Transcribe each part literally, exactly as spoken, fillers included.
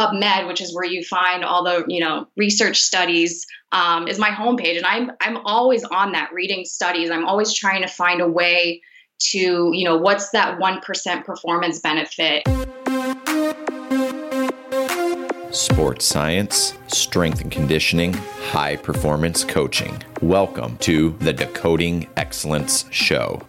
PubMed, which is where you find all the, you know, research studies, um, is my homepage. And I'm, I'm always on that, reading studies. I'm always trying to find a way to, you know, what's that one percent performance benefit? Sports science, strength and conditioning, high performance coaching. Welcome to the Decoding Excellence Show.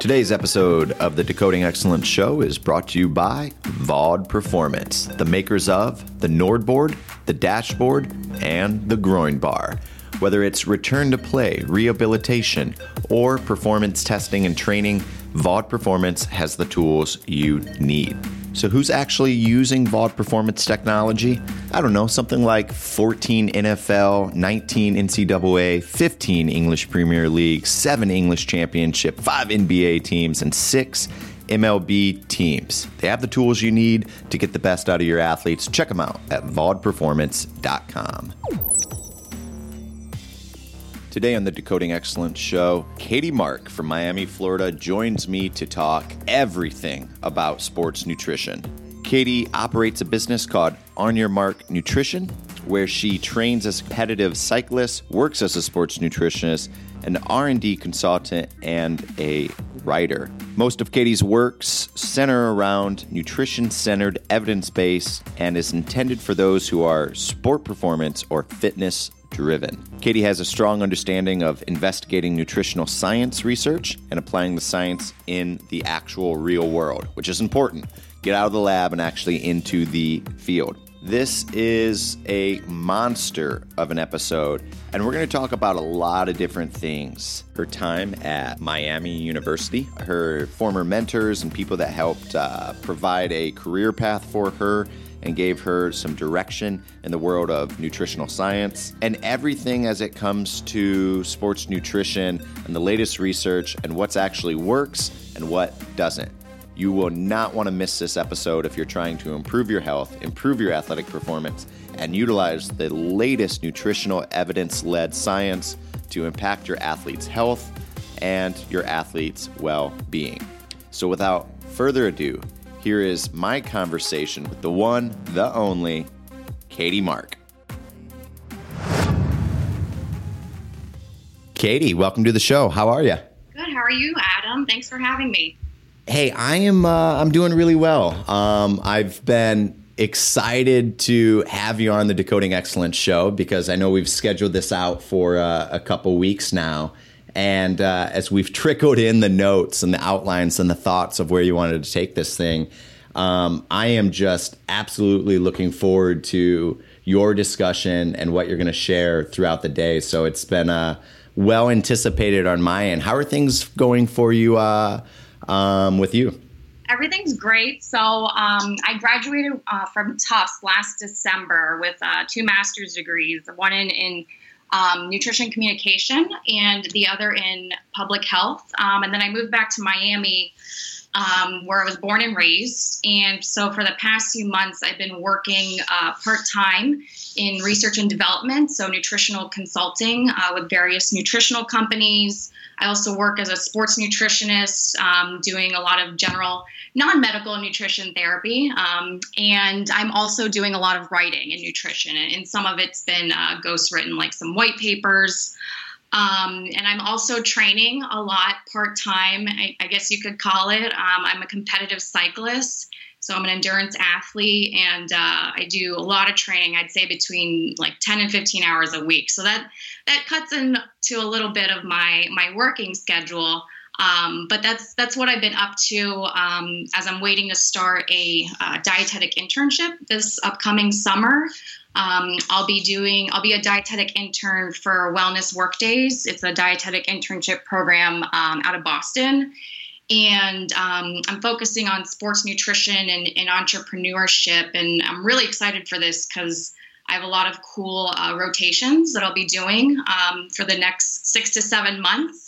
Today's episode of the Decoding Excellence Show is brought to you by Vaud Performance, the makers of the Nordboard, the Dashboard, and the Groin Bar. Whether it's return to play, rehabilitation, or performance testing and training, Vaud Performance has the tools you need. So who's actually using Vaud Performance technology? I don't know, something like fourteen N F L, nineteen N C double A, fifteen English Premier League, seven English Championship, five N B A teams, and six M L B teams. They have the tools you need to get the best out of your athletes. Check them out at Vod performance dot com. Today on the Decoding Excellence Show, Katie Mark from Miami, Florida, joins me to talk everything about sports nutrition. Katie operates a business called On Your Mark Nutrition, where she trains as a competitive cyclist, works as a sports nutritionist, an R and D consultant, and a writer. Most of Katie's works center around nutrition-centered, evidence-based, and is intended for those who are sport performance or fitness driven. Katie has a strong understanding of investigating nutritional science research and applying the science in the actual real world, which is important. Get out of the lab and actually into the field. This is a monster of an episode, and we're going to talk about a lot of different things. Her time at Miami University, her former mentors and people that helped uh, provide a career path for her, and gave her some direction in the world of nutritional science and everything as it comes to sports nutrition and the latest research and what's actually works and what doesn't. You will not want to miss this episode if you're trying to improve your health, improve your athletic performance, and utilize the latest nutritional evidence-led science to impact your athlete's health and your athlete's well-being. So without further ado, here is my conversation with the one, the only, Katie Mark. Katie, welcome to the show. How are you? Good. How are you, Adam? Thanks for having me. Hey, I am. Uh, I'm doing really well. Um, I've been excited to have you on the Decoding Excellence Show because I know we've scheduled this out for uh, a couple weeks now. And uh, as we've trickled in the notes and the outlines and the thoughts of where you wanted to take this thing, um, I am just absolutely looking forward to your discussion and what you're going to share throughout the day. So it's been uh, well anticipated on my end. How are things going for you uh, um, with you? Everything's great. So um, I graduated uh, from Tufts last December with uh, two master's degrees, one in, in Um, nutrition communication and the other in public health. Um, and then I moved back to Miami, um, where I was born and raised. And so for the past few months, I've been working uh, part-time in research and development, so nutritional consulting uh, with various nutritional companies. I also work as a sports nutritionist, um, doing a lot of general non-medical nutrition therapy. Um, and I'm also doing a lot of writing in nutrition, and, and some of it's been uh, ghostwritten, like some white papers. Um, and I'm also training a lot part-time, I, I guess you could call it. Um, I'm a competitive cyclist, so I'm an endurance athlete, and uh, I do a lot of training, I'd say between like ten and fifteen hours a week. So that that cuts into a little bit of my my working schedule. Um, but that's that's what I've been up to um, as I'm waiting to start a uh, dietetic internship this upcoming summer. Um, I'll be doing I'll be a dietetic intern for Wellness Workdays. It's a dietetic internship program um, out of Boston, and um, I'm focusing on sports nutrition and, and entrepreneurship. And I'm really excited for this because I have a lot of cool uh, rotations that I'll be doing um, for the next six to seven months.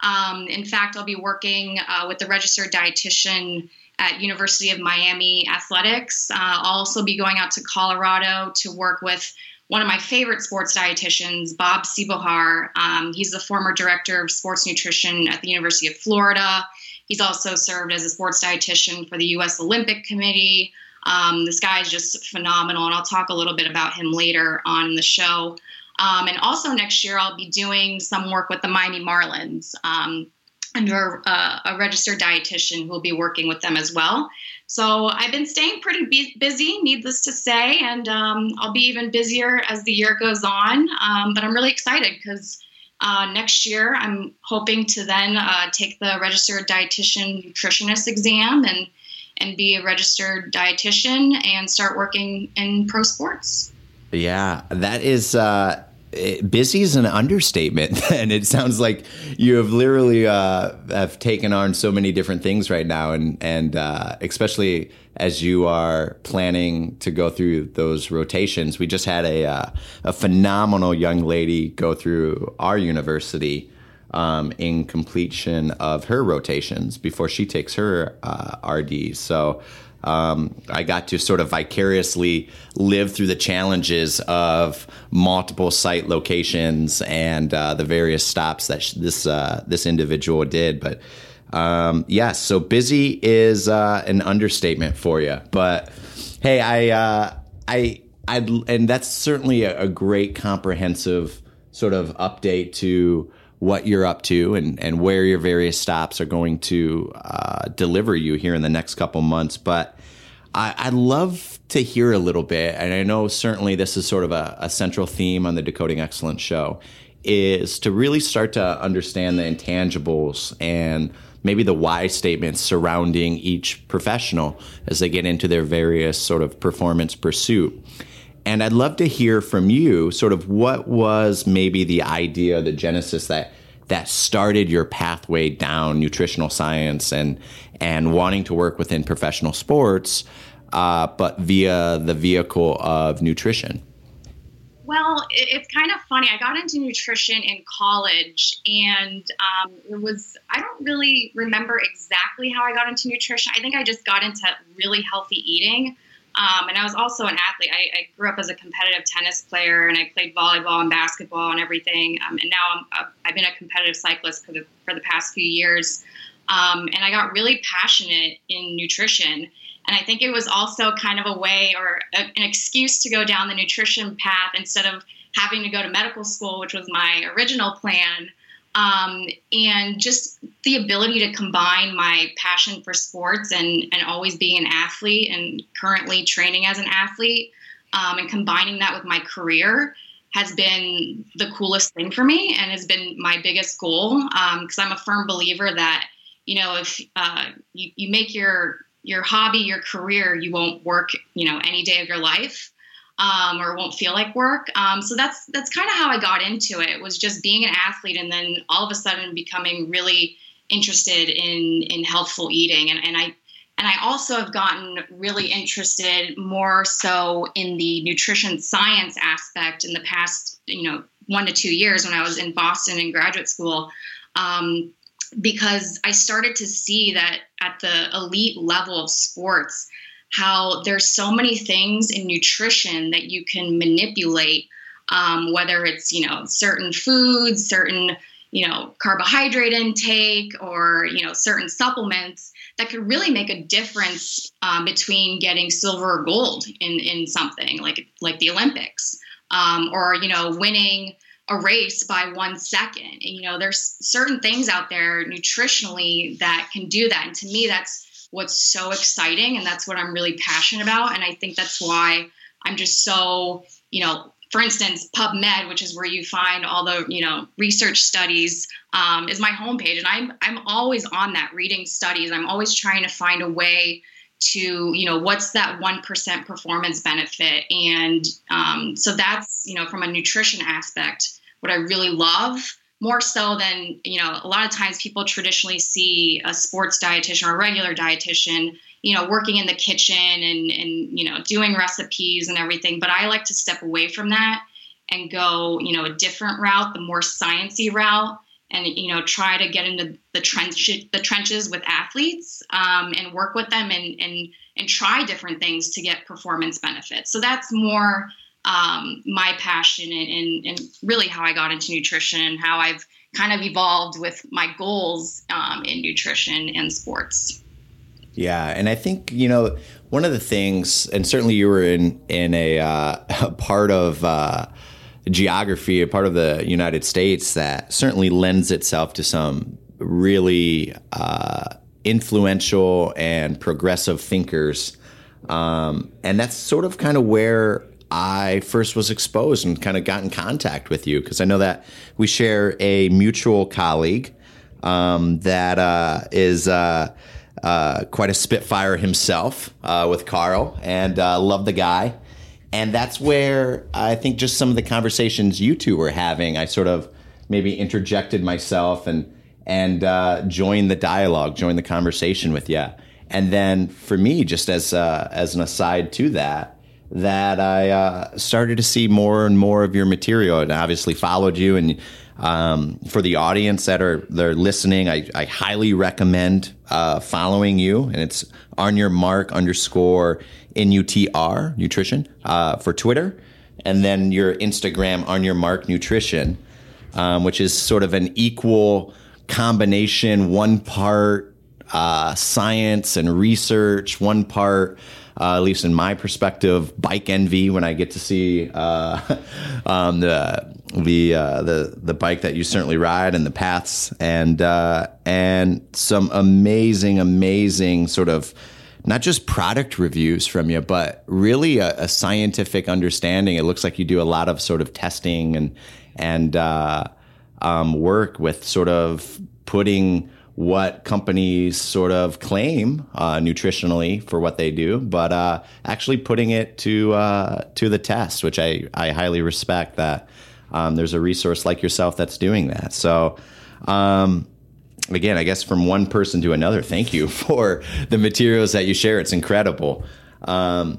Um, in fact, I'll be working uh, with the registered dietitian at University of Miami Athletics. Uh, I'll also be going out to Colorado to work with one of my favorite sports dietitians, Bob Sibohar. Um, he's the former director of sports nutrition at the University of Florida. He's also served as a sports dietitian for the U S Olympic Committee. Um, this guy is just phenomenal, and I'll talk a little bit about him later on in the show. Um, and also next year, I'll be doing some work with the Miami Marlins um, under uh, a registered dietitian who will be working with them as well. So I've been staying pretty be- busy, needless to say, and um, I'll be even busier as the year goes on. Um, but I'm really excited because uh, next year, I'm hoping to then uh, take the registered dietitian nutritionist exam and and be a registered dietitian and start working in pro sports. Yeah, that is uh, it, busy is an understatement. And it sounds like you have literally uh, have taken on so many different things right now. And, and uh, especially as you are planning to go through those rotations, we just had a, uh, a phenomenal young lady go through our university Um, in completion of her rotations before she takes her uh, R D. So um, I got to sort of vicariously live through the challenges of multiple site locations and uh, the various stops that sh- this uh, this individual did. But um, yes, yeah, so busy is uh, an understatement for you. But hey, I uh, I I'd, and that's certainly a, a great comprehensive sort of update to what you're up to and, and where your various stops are going to uh, deliver you here in the next couple months. But I, I'd love to hear a little bit, and I know certainly this is sort of a, a central theme on the Decoding Excellence Show, is to really start to understand the intangibles and maybe the why statements surrounding each professional as they get into their various sort of performance pursuit. And I'd love to hear from you sort of what was maybe the idea, the genesis that that started your pathway down nutritional science and and wanting to work within professional sports, uh, but via the vehicle of nutrition. Well, it, it's kind of funny. I got into nutrition in college, and um, it was, I don't really remember exactly how I got into nutrition. I think I just got into really healthy eating. Um, and I was also an athlete. I, I grew up as a competitive tennis player, and I played volleyball and basketball and everything. Um, and now I'm, uh, I've been a competitive cyclist for the for the past few years. Um, and I got really passionate in nutrition. And I think it was also kind of a way or a, an excuse to go down the nutrition path instead of having to go to medical school, which was my original plan. Um, and just the ability to combine my passion for sports and, and always being an athlete and currently training as an athlete, um, and combining that with my career has been the coolest thing for me and has been my biggest goal. Um, because I'm a firm believer that, you know, if, uh, you, you make your, your hobby, your career, you won't work, you know, any day of your life. Um, or won't feel like work. Um, so that's that's kind of how I got into it, was just being an athlete and then all of a sudden becoming really interested in in healthful eating. And, and I and I also have gotten really interested more so in the nutrition science aspect in the past, you know, one to two years when I was in Boston in graduate school, um, because I started to see that at the elite level of sports, how there's so many things in nutrition that you can manipulate, um, whether it's, you know, certain foods, certain, you know, carbohydrate intake, or, you know, certain supplements that could really make a difference um, between getting silver or gold in, in something like, like the Olympics, um, or, you know, winning a race by one second. And, you know, there's certain things out there nutritionally that can do that. And to me, that's what's so exciting. And that's what I'm really passionate about. And I think that's why I'm just so, you know, for instance, PubMed, which is where you find all the, you know, research studies, um, is my homepage. And I'm, I'm always on that, reading studies. I'm always trying to find a way to, you know, what's that one percent performance benefit. And, um, so that's, you know, from a nutrition aspect, what I really love. More so than, you know, a lot of times people traditionally see a sports dietitian or a regular dietitian, you know, working in the kitchen and, and, you know, doing recipes and everything. But I like to step away from that and go, you know, a different route, the more sciencey route, and, you know, try to get into the trench, the trenches with athletes, um, and work with them and, and, and try different things to get performance benefits. So that's more Um, my passion and, and, and really how I got into nutrition and how I've kind of evolved with my goals um, in nutrition and sports. Yeah. And I think, you know, one of the things, and certainly you were in in a, uh, a part of uh, geography, a part of the United States that certainly lends itself to some really uh, influential and progressive thinkers. Um, and that's sort of kind of where I first was exposed and kind of got in contact with you, because I know that we share a mutual colleague um, that uh, is uh, uh, quite a spitfire himself uh, with Carl, and uh, love the guy. And that's where I think just some of the conversations you two were having, I sort of maybe interjected myself and and uh, joined the dialogue, joined the conversation with you. And then for me, just as uh, as an aside to that, that I uh, started to see more and more of your material, and obviously followed you. And um, for the audience that are they're listening, I, I highly recommend uh, following you. And it's on your mark underscore N U T R nutrition uh, for Twitter, and then your Instagram on your mark nutrition, um, which is sort of an equal combination, one part uh, science and research, one part, Uh, at least in my perspective, bike envy, when I get to see uh, um, the the, uh, the the bike that you certainly ride and the paths, and uh, and some amazing, amazing sort of not just product reviews from you, but really a, a scientific understanding. It looks like you do a lot of sort of testing and and uh, um, work with sort of putting what companies sort of claim uh, nutritionally for what they do, but uh, actually putting it to uh, to the test, which I, I highly respect that um, there's a resource like yourself that's doing that. So um, again, I guess from one person to another, thank you for the materials that you share. It's incredible. Um,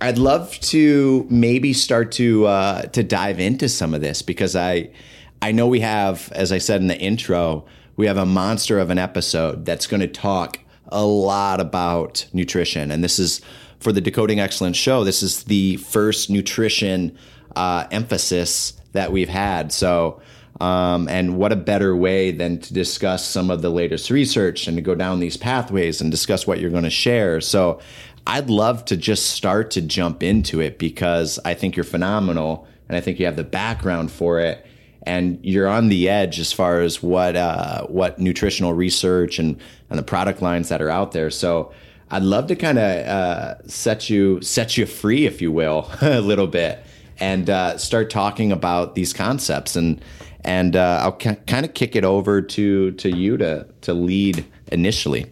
I'd love to maybe start to uh, to dive into some of this, because I I know we have, as I said in the intro, we have a monster of an episode that's going to talk a lot about nutrition. And this is for the Decoding Excellence Show. This is the first nutrition uh, emphasis that we've had. So, um, and what a better way than to discuss some of the latest research and to go down these pathways and discuss what you're going to share. So I'd love to just start to jump into it, because I think you're phenomenal and I think you have the background for it. And you're on the edge as far as what uh, what nutritional research and, and the product lines that are out there. So I'd love to kind of uh, set you set you free, if you will, a little bit, and uh, start talking about these concepts. And and uh, I'll k- kind of kick it over to to you to to lead initially.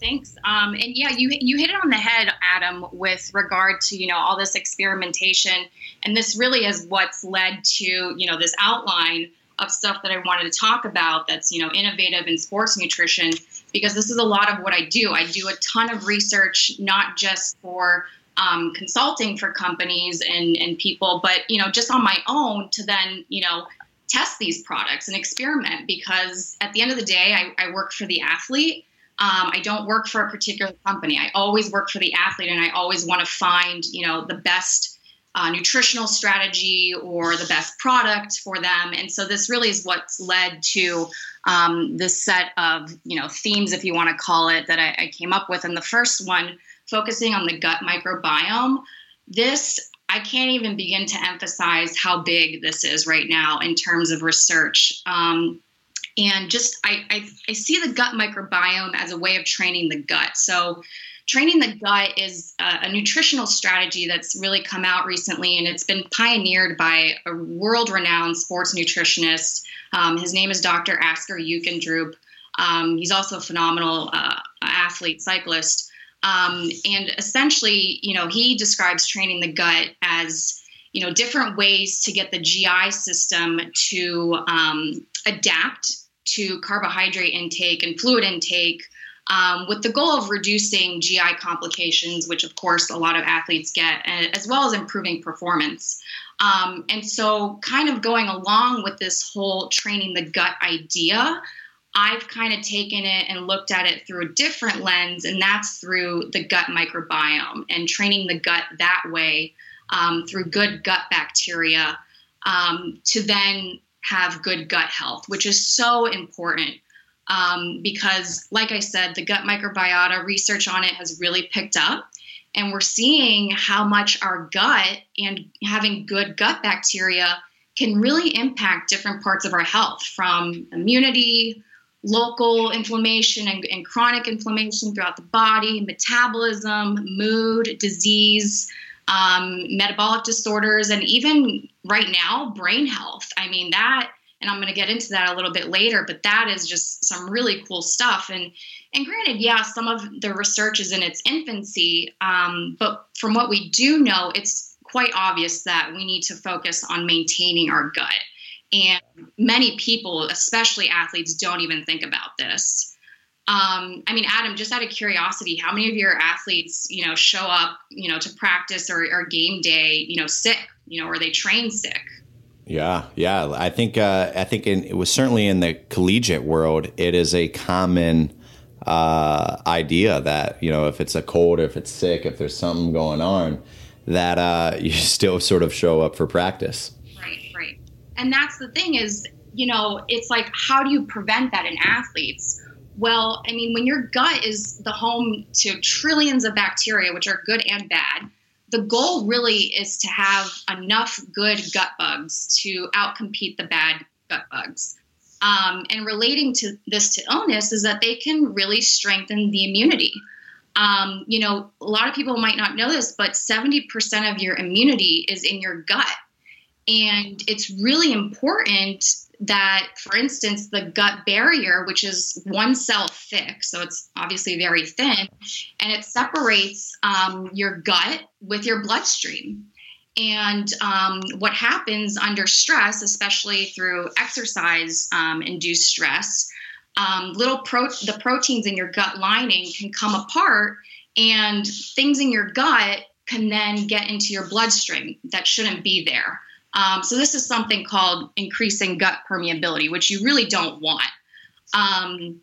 Thanks. Um, and yeah, you you hit it on the head, Adam, with regard to, you know, all this experimentation. And this really is what's led to, you know, this outline of stuff that I wanted to talk about that's, you know, innovative in sports nutrition, because this is a lot of what I do. I do a ton of research, not just for um, consulting for companies and, and people, but, you know, just on my own to then, you know, test these products and experiment, because at the end of the day, I, I work for the athlete. Um, I don't work for a particular company. I always work for the athlete, and I always want to find, you know, the best uh, nutritional strategy or the best product for them. And so this really is what's led to um, this set of, you know, themes, if you want to call it, that I, I came up with. And the first one, focusing on the gut microbiome, this, I can't even begin to emphasize how big this is right now in terms of research. Um, And just I, I I see the gut microbiome as a way of training the gut. So training the gut is a, a nutritional strategy that's really come out recently, and it's been pioneered by a world-renowned sports nutritionist. Um, his name is Doctor Asker Jeukendrup. Um, he's also a phenomenal uh, athlete, cyclist. Um, and essentially, you know, he describes training the gut as, you know, different ways to get the G I system to um, adapt to carbohydrate intake and fluid intake, um, with the goal of reducing G I complications, which of course a lot of athletes get, as well as improving performance. Um, and so kind of going along with this whole training the gut idea, I've kind of taken it and looked at it through a different lens, and that's through the gut microbiome and training the gut that way, um, through good gut bacteria, um, to then have good gut health, which is so important, um, because, like I said, the gut microbiota research on it has really picked up. And we're seeing how much our gut and having good gut bacteria can really impact different parts of our health, from immunity, local inflammation and, and chronic inflammation throughout the body, metabolism, mood, disease, um, metabolic disorders, and even right now, brain health. I mean, that, and I'm going to get into that a little bit later, but that is just some really cool stuff. And and granted, yeah, some of the research is in its infancy, um, but from what we do know, it's quite obvious that we need to focus on maintaining our gut. And many people, especially athletes, don't even think about this. Um, I mean, Adam, just out of curiosity, how many of your athletes, you know, show up, you know, to practice or, or game day, you know, sick, you know, or they train sick? Yeah, yeah. I think uh, I think in, it was certainly in the collegiate world, it is a common uh, idea that, you know, if it's a cold, or if it's sick, if there's something going on, that uh, you still sort of show up for practice. Right, right. And that's the thing is, you know, it's like, how do you prevent that in athletes? Well, I mean, when your gut is the home to trillions of bacteria, which are good and bad, the goal really is to have enough good gut bugs to outcompete the bad gut bugs. Um, and relating to this to illness is that they can really strengthen the immunity. Um, you know, a lot of people might not know this, but seventy percent of your immunity is in your gut. And it's really important that, for instance, the gut barrier, which is one cell thick, so it's obviously very thin, and it separates um, your gut with your bloodstream. And um, what happens under stress, especially through exercise-induced um, stress, um, little pro- the proteins in your gut lining can come apart, and things in your gut can then get into your bloodstream that shouldn't be there. Um, so this is something called increasing gut permeability, which you really don't want. Um,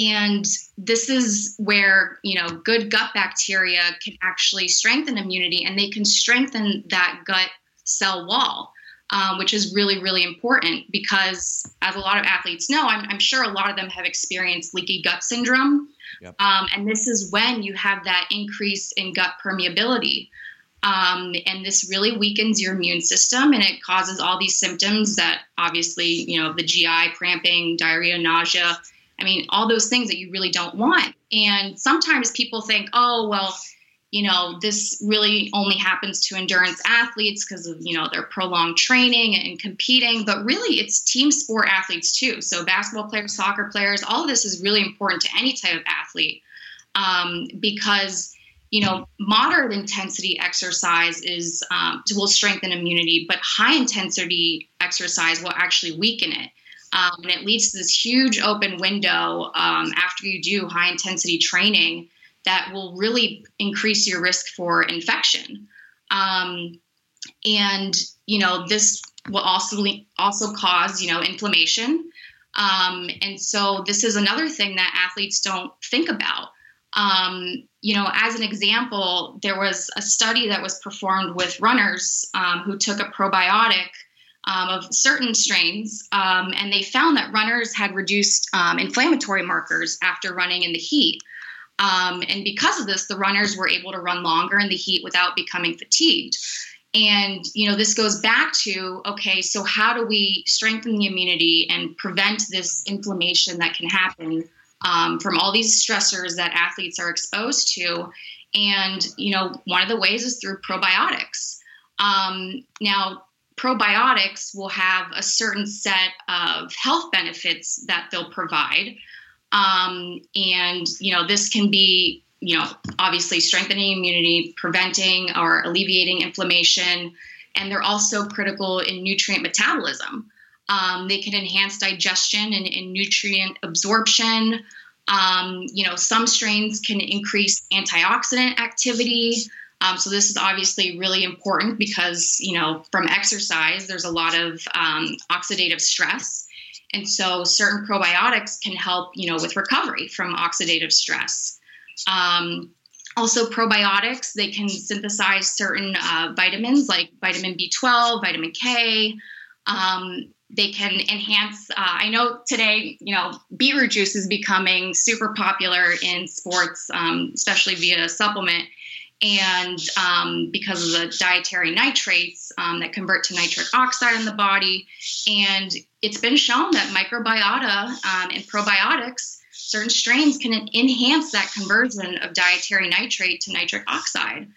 and this is where, you know, good gut bacteria can actually strengthen immunity, and they can strengthen that gut cell wall, um, which is really, really important because, as a lot of athletes know, I'm, I'm sure a lot of them have experienced leaky gut syndrome. Yep. Um, and this is when you have that increase in gut permeability. Um, and this really weakens your immune system, and it causes all these symptoms that obviously, you know, the G I, cramping, diarrhea, nausea, I mean, all those things that you really don't want. And sometimes people think, oh, well, you know, this really only happens to endurance athletes because of, you know, their prolonged training and competing, but really it's team sport athletes too. So basketball players, soccer players, all of this is really important to any type of athlete, um, because you know, moderate intensity exercise is um, will strengthen immunity, but high intensity exercise will actually weaken it. Um, and it leads to this huge open window um, after you do high intensity training that will really increase your risk for infection. Um, and, you know, this will also also cause, you know, inflammation. Um, and so this is another thing that athletes don't think about. Um, you know, as an example, there was a study that was performed with runners um, who took a probiotic um, of certain strains, um, and they found that runners had reduced um, inflammatory markers after running in the heat. Um, and because of this, the runners were able to run longer in the heat without becoming fatigued. And, you know, this goes back to, okay, so how do we strengthen the immunity and prevent this inflammation that can happen Um, from all these stressors that athletes are exposed to? And, you know, one of the ways is through probiotics. Um, now, probiotics will have a certain set of health benefits that they'll provide. Um, and, you know, this can be, you know, obviously strengthening immunity, preventing or alleviating inflammation. And they're also critical in nutrient metabolism. Um, they can enhance digestion and, and nutrient absorption. Um, you know, some strains can increase antioxidant activity. Um, so this is obviously really important because, you know, from exercise, there's a lot of um, oxidative stress. And so certain probiotics can help, you know, with recovery from oxidative stress. Um, also probiotics, they can synthesize certain uh, vitamins like vitamin B twelve, vitamin K, um, They can enhance, uh, I know today, you know, beetroot juice is becoming super popular in sports, um, especially via supplement. And um, because of the dietary nitrates um, that convert to nitric oxide in the body. And it's been shown that microbiota um, and probiotics, certain strains can enhance that conversion of dietary nitrate to nitric oxide.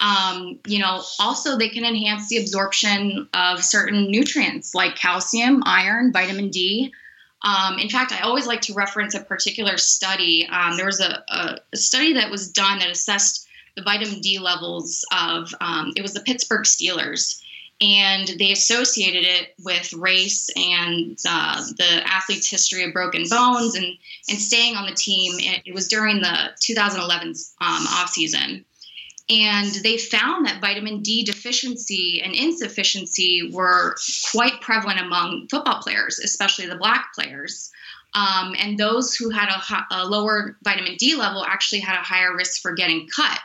Um, you know, also they can enhance the absorption of certain nutrients like calcium, iron, vitamin D. Um, in fact, I always like to reference a particular study. Um, there was a, a, a study that was done that assessed the vitamin D levels of, um, it was the Pittsburgh Steelers, and they associated it with race and uh, the athlete's history of broken bones and, and staying on the team. It was during the two thousand eleven um, offseason. And they found that vitamin D deficiency and insufficiency were quite prevalent among football players, especially the black players. Um, and those who had a, a lower vitamin D level actually had a higher risk for getting cut.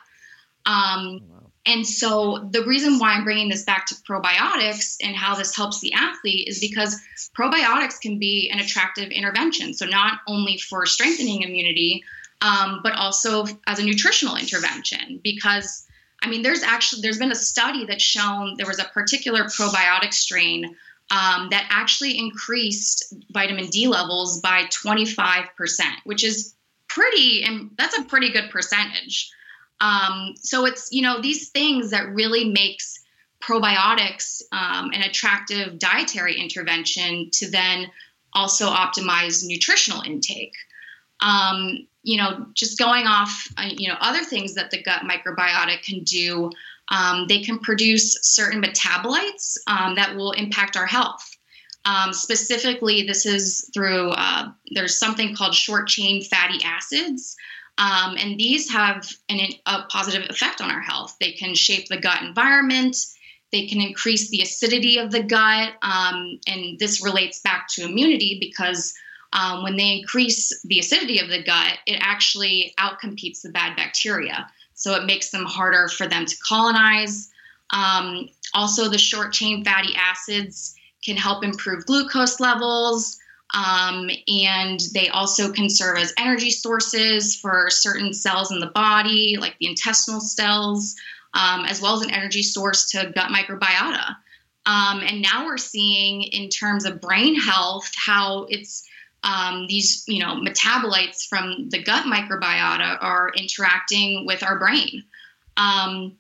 Um, wow. And so the reason why I'm bringing this back to probiotics and how this helps the athlete is because probiotics can be an attractive intervention. So not only for strengthening immunity, um, but also as a nutritional intervention, because I mean, there's actually, there's been a study that's shown there was a particular probiotic strain, um, that actually increased vitamin D levels by twenty-five percent, which is pretty, and that's a pretty good percentage. Um, so it's, you know, these things that really makes probiotics um, an attractive dietary intervention to then also optimize nutritional intake. Um, you know, just going off, uh, you know, other things that the gut microbiota can do, um, they can produce certain metabolites um, that will impact our health. Um, specifically, this is through, uh, there's something called short chain fatty acids. Um, and these have an, a positive effect on our health. They can shape the gut environment. They can increase the acidity of the gut. Um, and this relates back to immunity because um, when they increase the acidity of the gut, it actually outcompetes the bad bacteria. So it makes them harder for them to colonize. Um, also, the short chain fatty acids can help improve glucose levels. Um, and they also can serve as energy sources for certain cells in the body, like the intestinal cells, um, as well as an energy source to gut microbiota. Um, and now we're seeing in terms of brain health, how it's um, these, you know, metabolites from the gut microbiota are interacting with our brain. Um,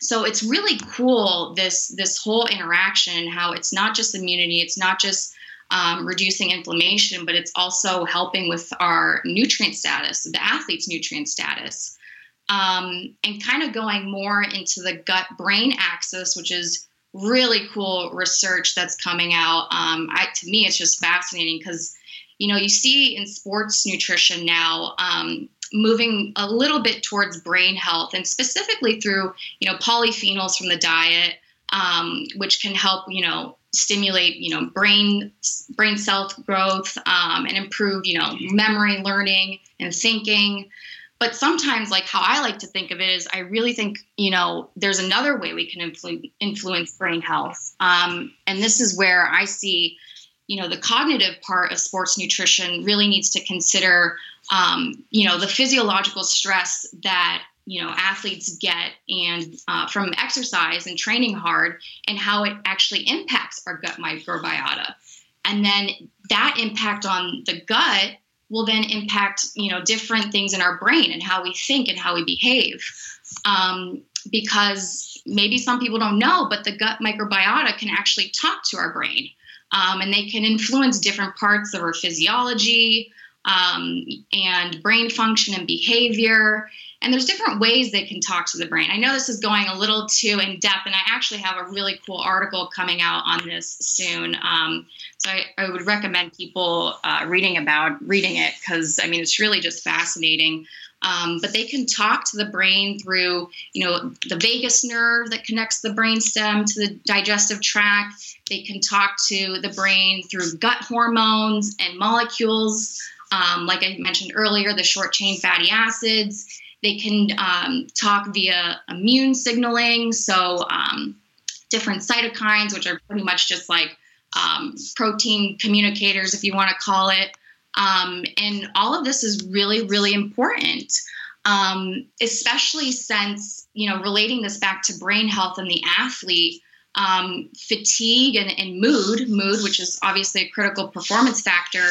so it's really cool, this, this whole interaction, how it's not just immunity, it's not just Um, reducing inflammation, but it's also helping with our nutrient status, the athlete's nutrient status. Um, and kind of going more into the gut-brain axis, which is really cool research that's coming out. Um, I, to me, it's just fascinating because, you know, you see in sports nutrition now um, moving a little bit towards brain health and specifically through, you know, polyphenols from the diet, um, which can help, you know, stimulate, you know, brain, brain cell growth, um, and improve, you know, memory, learning, and thinking. But sometimes, like how I like to think of it is I really think, you know, there's another way we can influ- influence brain health. Um, and this is where I see, you know, the cognitive part of sports nutrition really needs to consider, um, you know, the physiological stress that, you know, athletes get and uh, from exercise and training hard and how it actually impacts our gut microbiota. And then that impact on the gut will then impact, you know, different things in our brain and how we think and how we behave. Um, because maybe some people don't know, but the gut microbiota can actually talk to our brain um, and they can influence different parts of our physiology um, and brain function and behavior. And there's different ways they can talk to the brain. I know this is going a little too in depth, and I actually have a really cool article coming out on this soon. Um, so I, I would recommend people uh, reading about reading it because, I mean, it's really just fascinating. Um, but they can talk to the brain through, you know, the vagus nerve that connects the brainstem to the digestive tract. They can talk to the brain through gut hormones and molecules, um, like I mentioned earlier, the short chain fatty acids. They can um, talk via immune signaling, so um, different cytokines, which are pretty much just like um, protein communicators, if you want to call it. Um, and all of this is really, really important. um, especially since, you know, relating this back to brain health and the athlete, um, fatigue and, and mood, mood, which is obviously a critical performance factor,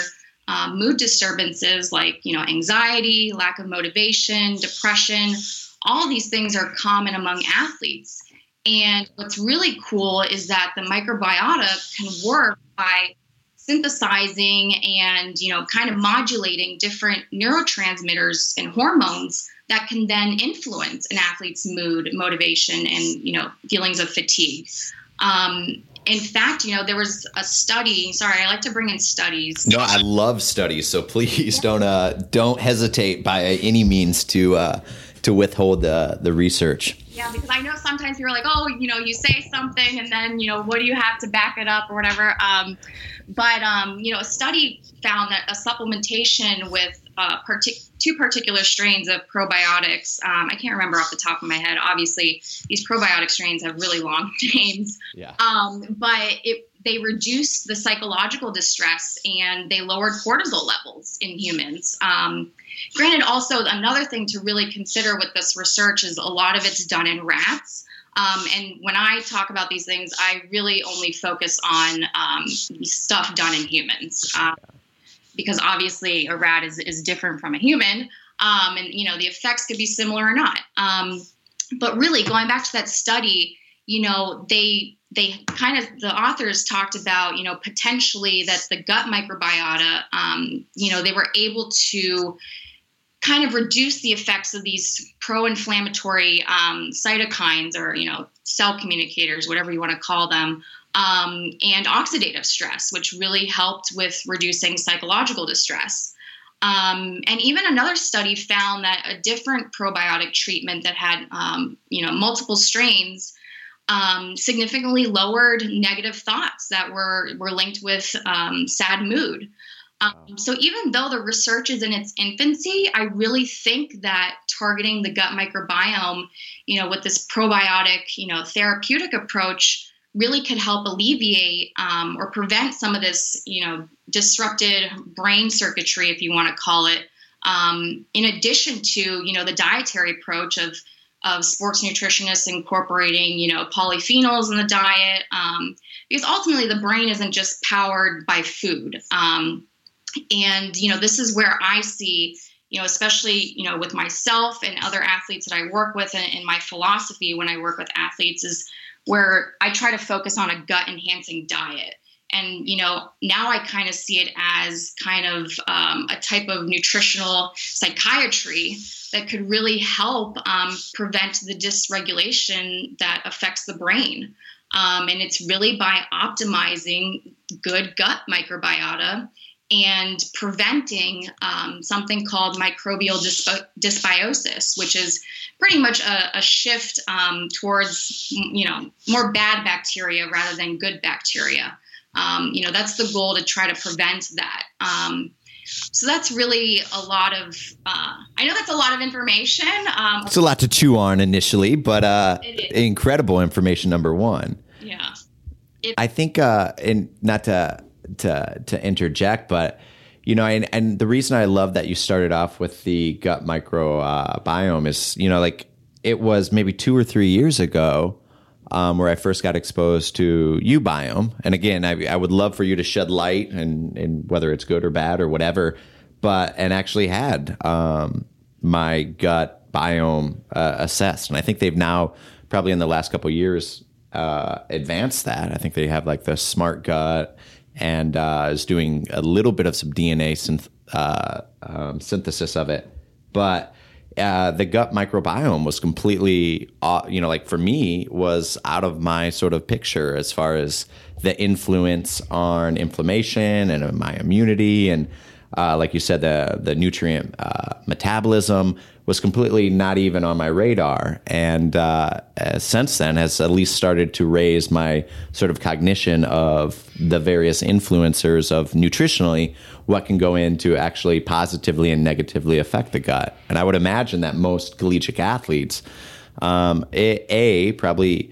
uh, mood disturbances like, you know, anxiety, lack of motivation, depression, all these things are common among athletes. And what's really cool is that the microbiota can work by synthesizing and, you know, kind of modulating different neurotransmitters and hormones that can then influence an athlete's mood, motivation, and, you know, feelings of fatigue. Um, in fact, you know, there was a study. Sorry, I like to bring in studies. No, I love studies. So please yeah. don't uh, don't hesitate by any means to uh, to withhold the the research. Yeah, because I know sometimes people are like, oh, you know, you say something and then, you know, what do you have to back it up or whatever. Um, but, um, you know, a study found that a supplementation with uh, partic- two particular strains of probiotics, um, I can't remember off the top of my head. Obviously, these probiotic strains have really long names. Yeah. Um, but it, they reduced the psychological distress and they lowered cortisol levels in humans. Um, granted, also another thing to really consider with this research is a lot of it's done in rats. Um, and when I talk about these things, I really only focus on um, stuff done in humans uh, because obviously a rat is, is different from a human. Um, and, you know, the effects could be similar or not. Um, but really going back to that study, you know, they they kind of, the authors talked about, you know, potentially that the gut microbiota, um, you know, they were able to kind of reduce the effects of these pro-inflammatory um, cytokines or, you know, cell communicators, whatever you want to call them, um, and oxidative stress, which really helped with reducing psychological distress. Um, and even another study found that a different probiotic treatment that had, um, you know, multiple strains Um, significantly lowered negative thoughts that were, were linked with um, sad mood. Um, so even though the research is in its infancy, I really think that targeting the gut microbiome, you know, with this probiotic, you know, therapeutic approach really could help alleviate um, or prevent some of this, you know, disrupted brain circuitry, if you want to call it, um, in addition to, you know, the dietary approach of of sports nutritionists incorporating, you know, polyphenols in the diet, um, because ultimately the brain isn't just powered by food. Um, and, you know, this is where I see, you know, especially, you know, with myself and other athletes that I work with and, and my philosophy when I work with athletes is where I try to focus on a gut enhancing diet. And, you know, now I kind of see it as kind of um, a type of nutritional psychiatry that could really help um, prevent the dysregulation that affects the brain. Um, and it's really by optimizing good gut microbiota and preventing um, something called microbial dysbi- dysbiosis, which is pretty much a, a shift um, towards, you know, more bad bacteria rather than good bacteria. Um, you know, that's the goal, to try to prevent that. Um, so that's really a lot of, uh, I know that's a lot of information. Um, it's a lot to chew on initially, but uh, incredible information, number one. Yeah. It- I think, uh, and not to, to, to interject, but, you know, and, and the reason I love that you started off with the gut microbiome is, you know, like it was maybe two or three years ago Um, where I first got exposed to U-biome. And again, I, I would love for you to shed light and, and whether it's good or bad or whatever, but, and actually had um, my gut biome uh, assessed. And I think they've now probably in the last couple of years uh, advanced that. I think they have like the smart gut and uh, is doing a little bit of some D N A synth- uh, um, synthesis of it. But Uh, the gut microbiome was completely, uh, you know, like for me, was out of my sort of picture as far as the influence on inflammation and my immunity. And uh, like you said, the the nutrient uh, metabolism was completely not even on my radar. And uh, since then has at least started to raise my sort of cognition of the various influencers of nutritionally, what can go in to actually positively and negatively affect the gut. And I would imagine that most collegiate athletes, um, a, a probably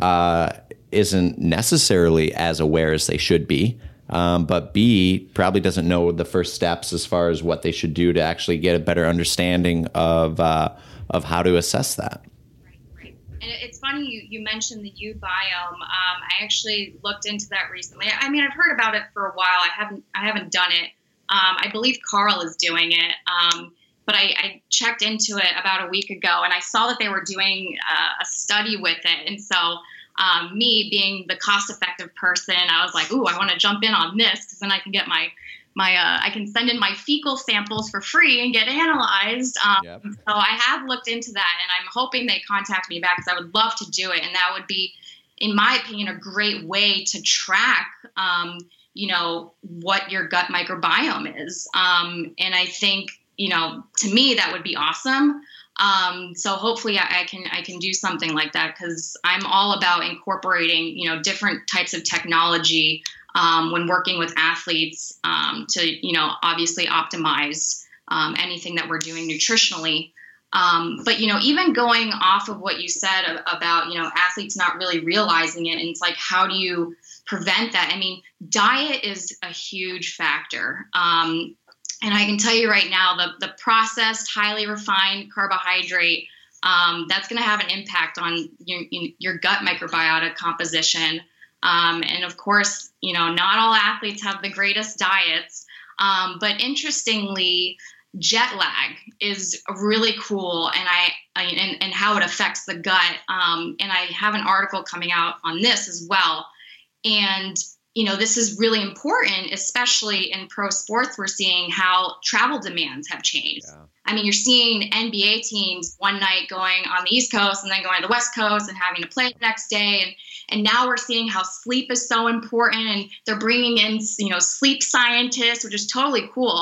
uh, isn't necessarily as aware as they should be. Um, but B, probably doesn't know the first steps as far as what they should do to actually get a better understanding of uh, of how to assess that. Right, right. And it's funny you, you mentioned the U-biome. Um, I actually looked into that recently. I mean, I've heard about it for a while. I haven't I haven't done it. Um, I believe Carl is doing it. Um, but I, I checked into it about a week ago, and I saw that they were doing uh, a study with it. And so Um, me being the cost-effective person, I was like, "Ooh, I want to jump in on this because then I can get my my uh, I can send in my fecal samples for free and get analyzed." Um, yep. So I have looked into that, and I'm hoping they contact me back because I would love to do it, and that would be, in my opinion, a great way to track, um, you know, what your gut microbiome is. Um, and I think, you know, to me, that would be awesome. Um, so hopefully I, I can, I can do something like that because I'm all about incorporating, you know, different types of technology, um, when working with athletes, um, to, you know, obviously optimize, um, anything that we're doing nutritionally. Um, but, you know, even going off of what you said about, you know, athletes not really realizing it, and it's like, how do you prevent that? I mean, diet is a huge factor. Um, And I can tell you right now, the, the processed, highly refined carbohydrate, um, that's going to have an impact on your, your gut microbiota composition. Um, and of course, you know, not all athletes have the greatest diets. Um, but interestingly, jet lag is really cool, and I, I and, and how it affects the gut. Um, and I have an article coming out on this as well. And you know, this is really important, especially in pro sports. We're seeing how travel demands have changed. Yeah. I mean, you're seeing N B A teams one night going on the East Coast and then going to the West Coast and having to play the next day. And and now we're seeing how sleep is so important, and they're bringing in, you know, sleep scientists, which is totally cool.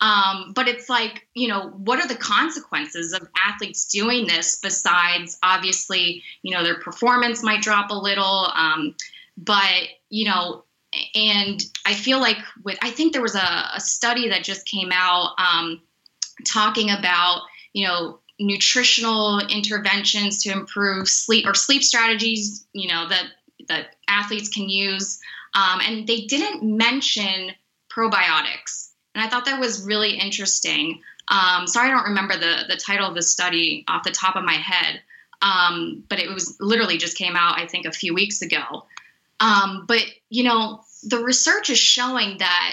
Um, but it's like, you know, what are the consequences of athletes doing this besides, obviously, you know, their performance might drop a little, um, but, you know, and I feel like with, I think there was a, a study that just came out um, talking about, you know, nutritional interventions to improve sleep or sleep strategies, you know, that, that athletes can use. Um, and they didn't mention probiotics. And I thought that was really interesting. Um, sorry, I don't remember the, the title of the study off the top of my head. Um, but it was literally just came out, I think, a few weeks ago. Um, but, you know, the research is showing that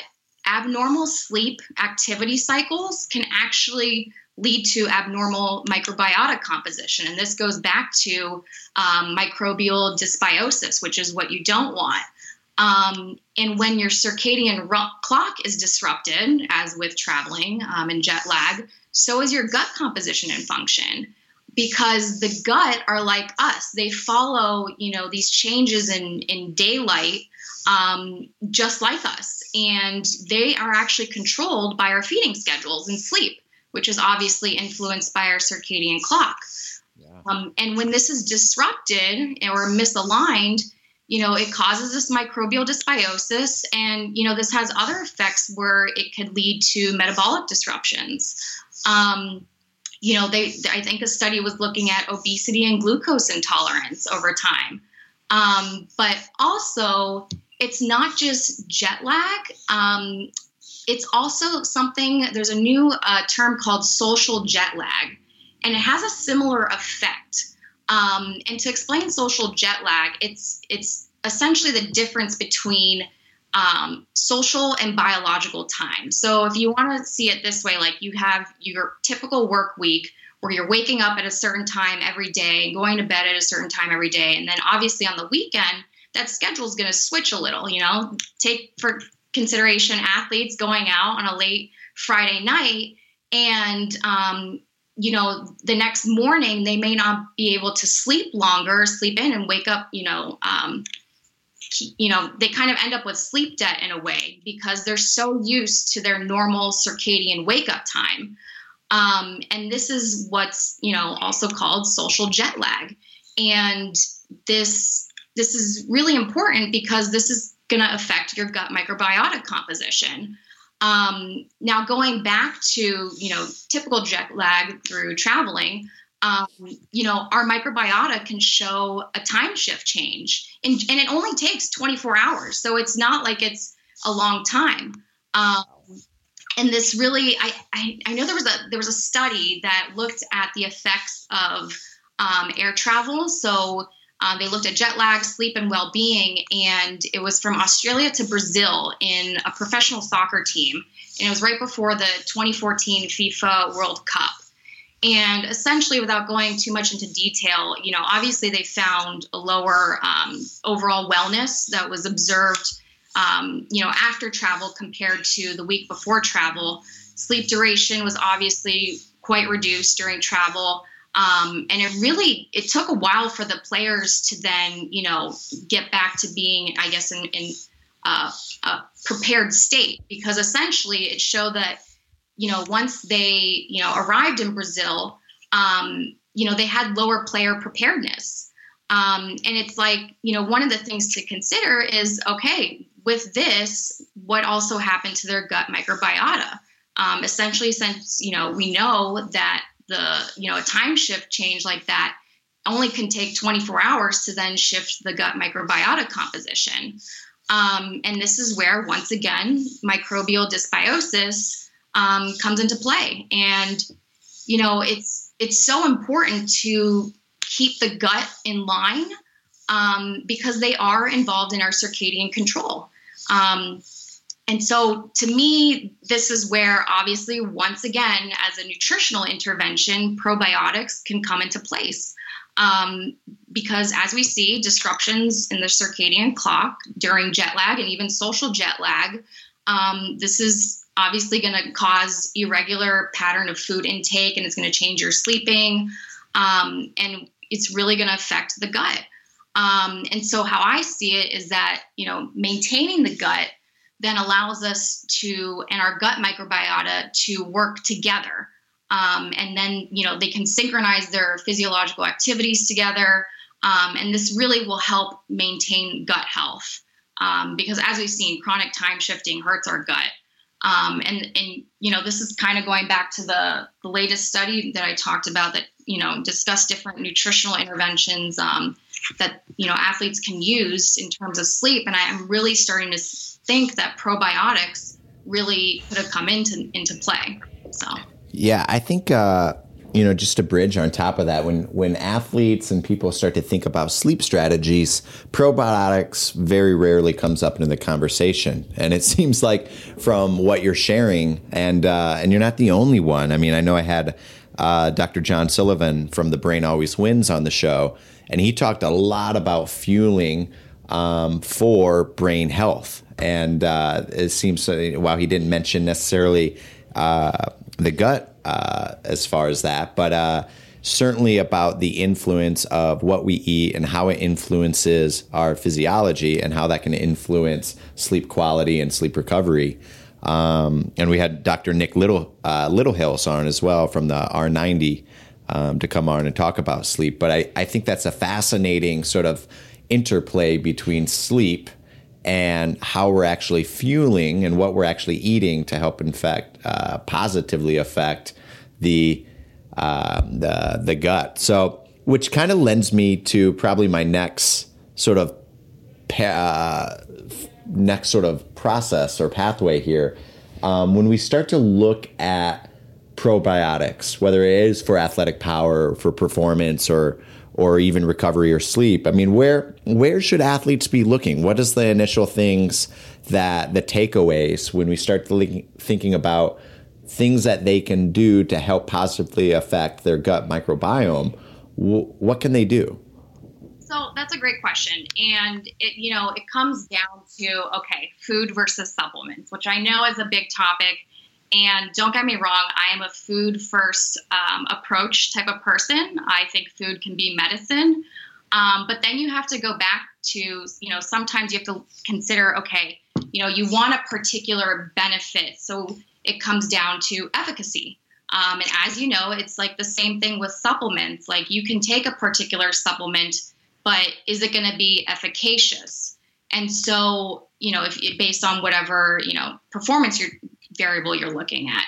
abnormal sleep activity cycles can actually lead to abnormal microbiota composition. And this goes back to um, microbial dysbiosis, which is what you don't want. Um, and when your circadian ro- clock is disrupted, as with traveling um, and jet lag, so is your gut composition and function. Because the gut are like us. They follow, you know, these changes in, in daylight um, just like us. And they are actually controlled by our feeding schedules and sleep, which is obviously influenced by our circadian clock. Yeah. Um, and when this is disrupted or misaligned, you know, it causes this microbial dysbiosis. And, you know, this has other effects where it could lead to metabolic disruptions. Um You know, they, I think a study was looking at obesity and glucose intolerance over time. Um, but also, it's not just jet lag. Um, it's also something, there's a new uh, term called social jet lag, and it has a similar effect. Um, and to explain social jet lag, it's, it's essentially the difference between Um, social and biological time. So if you want to see it this way, like you have your typical work week where you're waking up at a certain time every day and going to bed at a certain time every day. And then obviously on the weekend, that schedule is going to switch a little, you know, take for consideration athletes going out on a late Friday night and, um, you know, the next morning they may not be able to sleep longer, sleep in and wake up, you know, um, you know, they kind of end up with sleep debt in a way because they're so used to their normal circadian wake up time. Um, and this is what's, you know, also called social jet lag. And this, this is really important because this is going to affect your gut microbiota composition. Um, now going back to, you know, typical jet lag through traveling, Um, you know, our microbiota can show a time shift change and, and it only takes twenty-four hours. So it's not like it's a long time. Um, and this really, I, I, I know there was a, there was a study that looked at the effects of um, air travel. So uh, they looked at jet lag, sleep, and well-being, and it was from Australia to Brazil in a professional soccer team. And it was right before the twenty fourteen FIFA World Cup. And essentially, without going too much into detail, you know, obviously they found a lower um, overall wellness that was observed, um, you know, after travel compared to the week before travel. Sleep duration was obviously quite reduced during travel. Um, and it really, it took a while for the players to then, you know, get back to being, I guess, in, in uh, a prepared state, because essentially it showed that, you know, once they, you know, arrived in Brazil, um, you know, they had lower player preparedness. Um, and it's like, you know, one of the things to consider is, okay, with this, what also happened to their gut microbiota? Um, essentially, since, you know, we know that the, you know, a time shift change like that only can take twenty-four hours to then shift the gut microbiota composition. Um, and this is where, once again, microbial dysbiosis Um, comes into play. And, you know, it's, it's so important to keep the gut in line um, because they are involved in our circadian control. Um, and so to me, this is where obviously, once again, as a nutritional intervention, probiotics can come into place. Um, because as we see, disruptions in the circadian clock during jet lag and even social jet lag, um, this is obviously going to cause irregular pattern of food intake, and it's going to change your sleeping. Um, and it's really going to affect the gut. Um, and so how I see it is that, you know, maintaining the gut then allows us to, and our gut microbiota to work together. Um, and then, you know, they can synchronize their physiological activities together. Um, and this really will help maintain gut health. Um, because as we've seen, chronic time shifting hurts our gut. Um, and, and, you know, this is kind of going back to the, the latest study that I talked about that, you know, discussed different nutritional interventions um, that, you know, athletes can use in terms of sleep. And I'm really starting to think that probiotics really could have come into into play. So, yeah, I think, uh, you know, just a bridge on top of that, when when athletes and people start to think about sleep strategies, probiotics very rarely comes up into the conversation. And it seems like from what you're sharing, and uh, and you're not the only one. I mean, I know I had uh, Doctor John Sullivan from The Brain Always Wins on the show, and he talked a lot about fueling um, for brain health. And uh, it seems, uh, while he didn't mention necessarily uh, the gut, Uh, as far as that, but uh, certainly about the influence of what we eat and how it influences our physiology and how that can influence sleep quality and sleep recovery. Um, and we had Doctor Nick Little uh, Littlehills on as well from the R ninety um, to come on and talk about sleep. But I, I think that's a fascinating sort of interplay between sleep and how we're actually fueling and what we're actually eating to help, in fact, uh, positively affect the, uh, the the gut. So, which kind of lends me to probably my next sort of pa- uh, next sort of process or pathway here. Um, when we start to look at probiotics, whether it is for athletic power, for performance, or or even recovery or sleep. I mean, where where should athletes be looking? What is the initial things that the takeaways when we start thinking about things that they can do to help positively affect their gut microbiome? What can they do? So that's a great question. And, it, you know, it comes down to, okay, food versus supplements, which I know is a big topic. And don't get me wrong, I am a food first um, approach type of person. I think food can be medicine. Um, but then you have to go back to, you know, sometimes you have to consider, okay, you know, you want a particular benefit. So it comes down to efficacy. Um, and as you know, it's like the same thing with supplements. Like you can take a particular supplement, but is it going to be efficacious? And so, you know, if based on whatever, you know, performance you're variable you're looking at.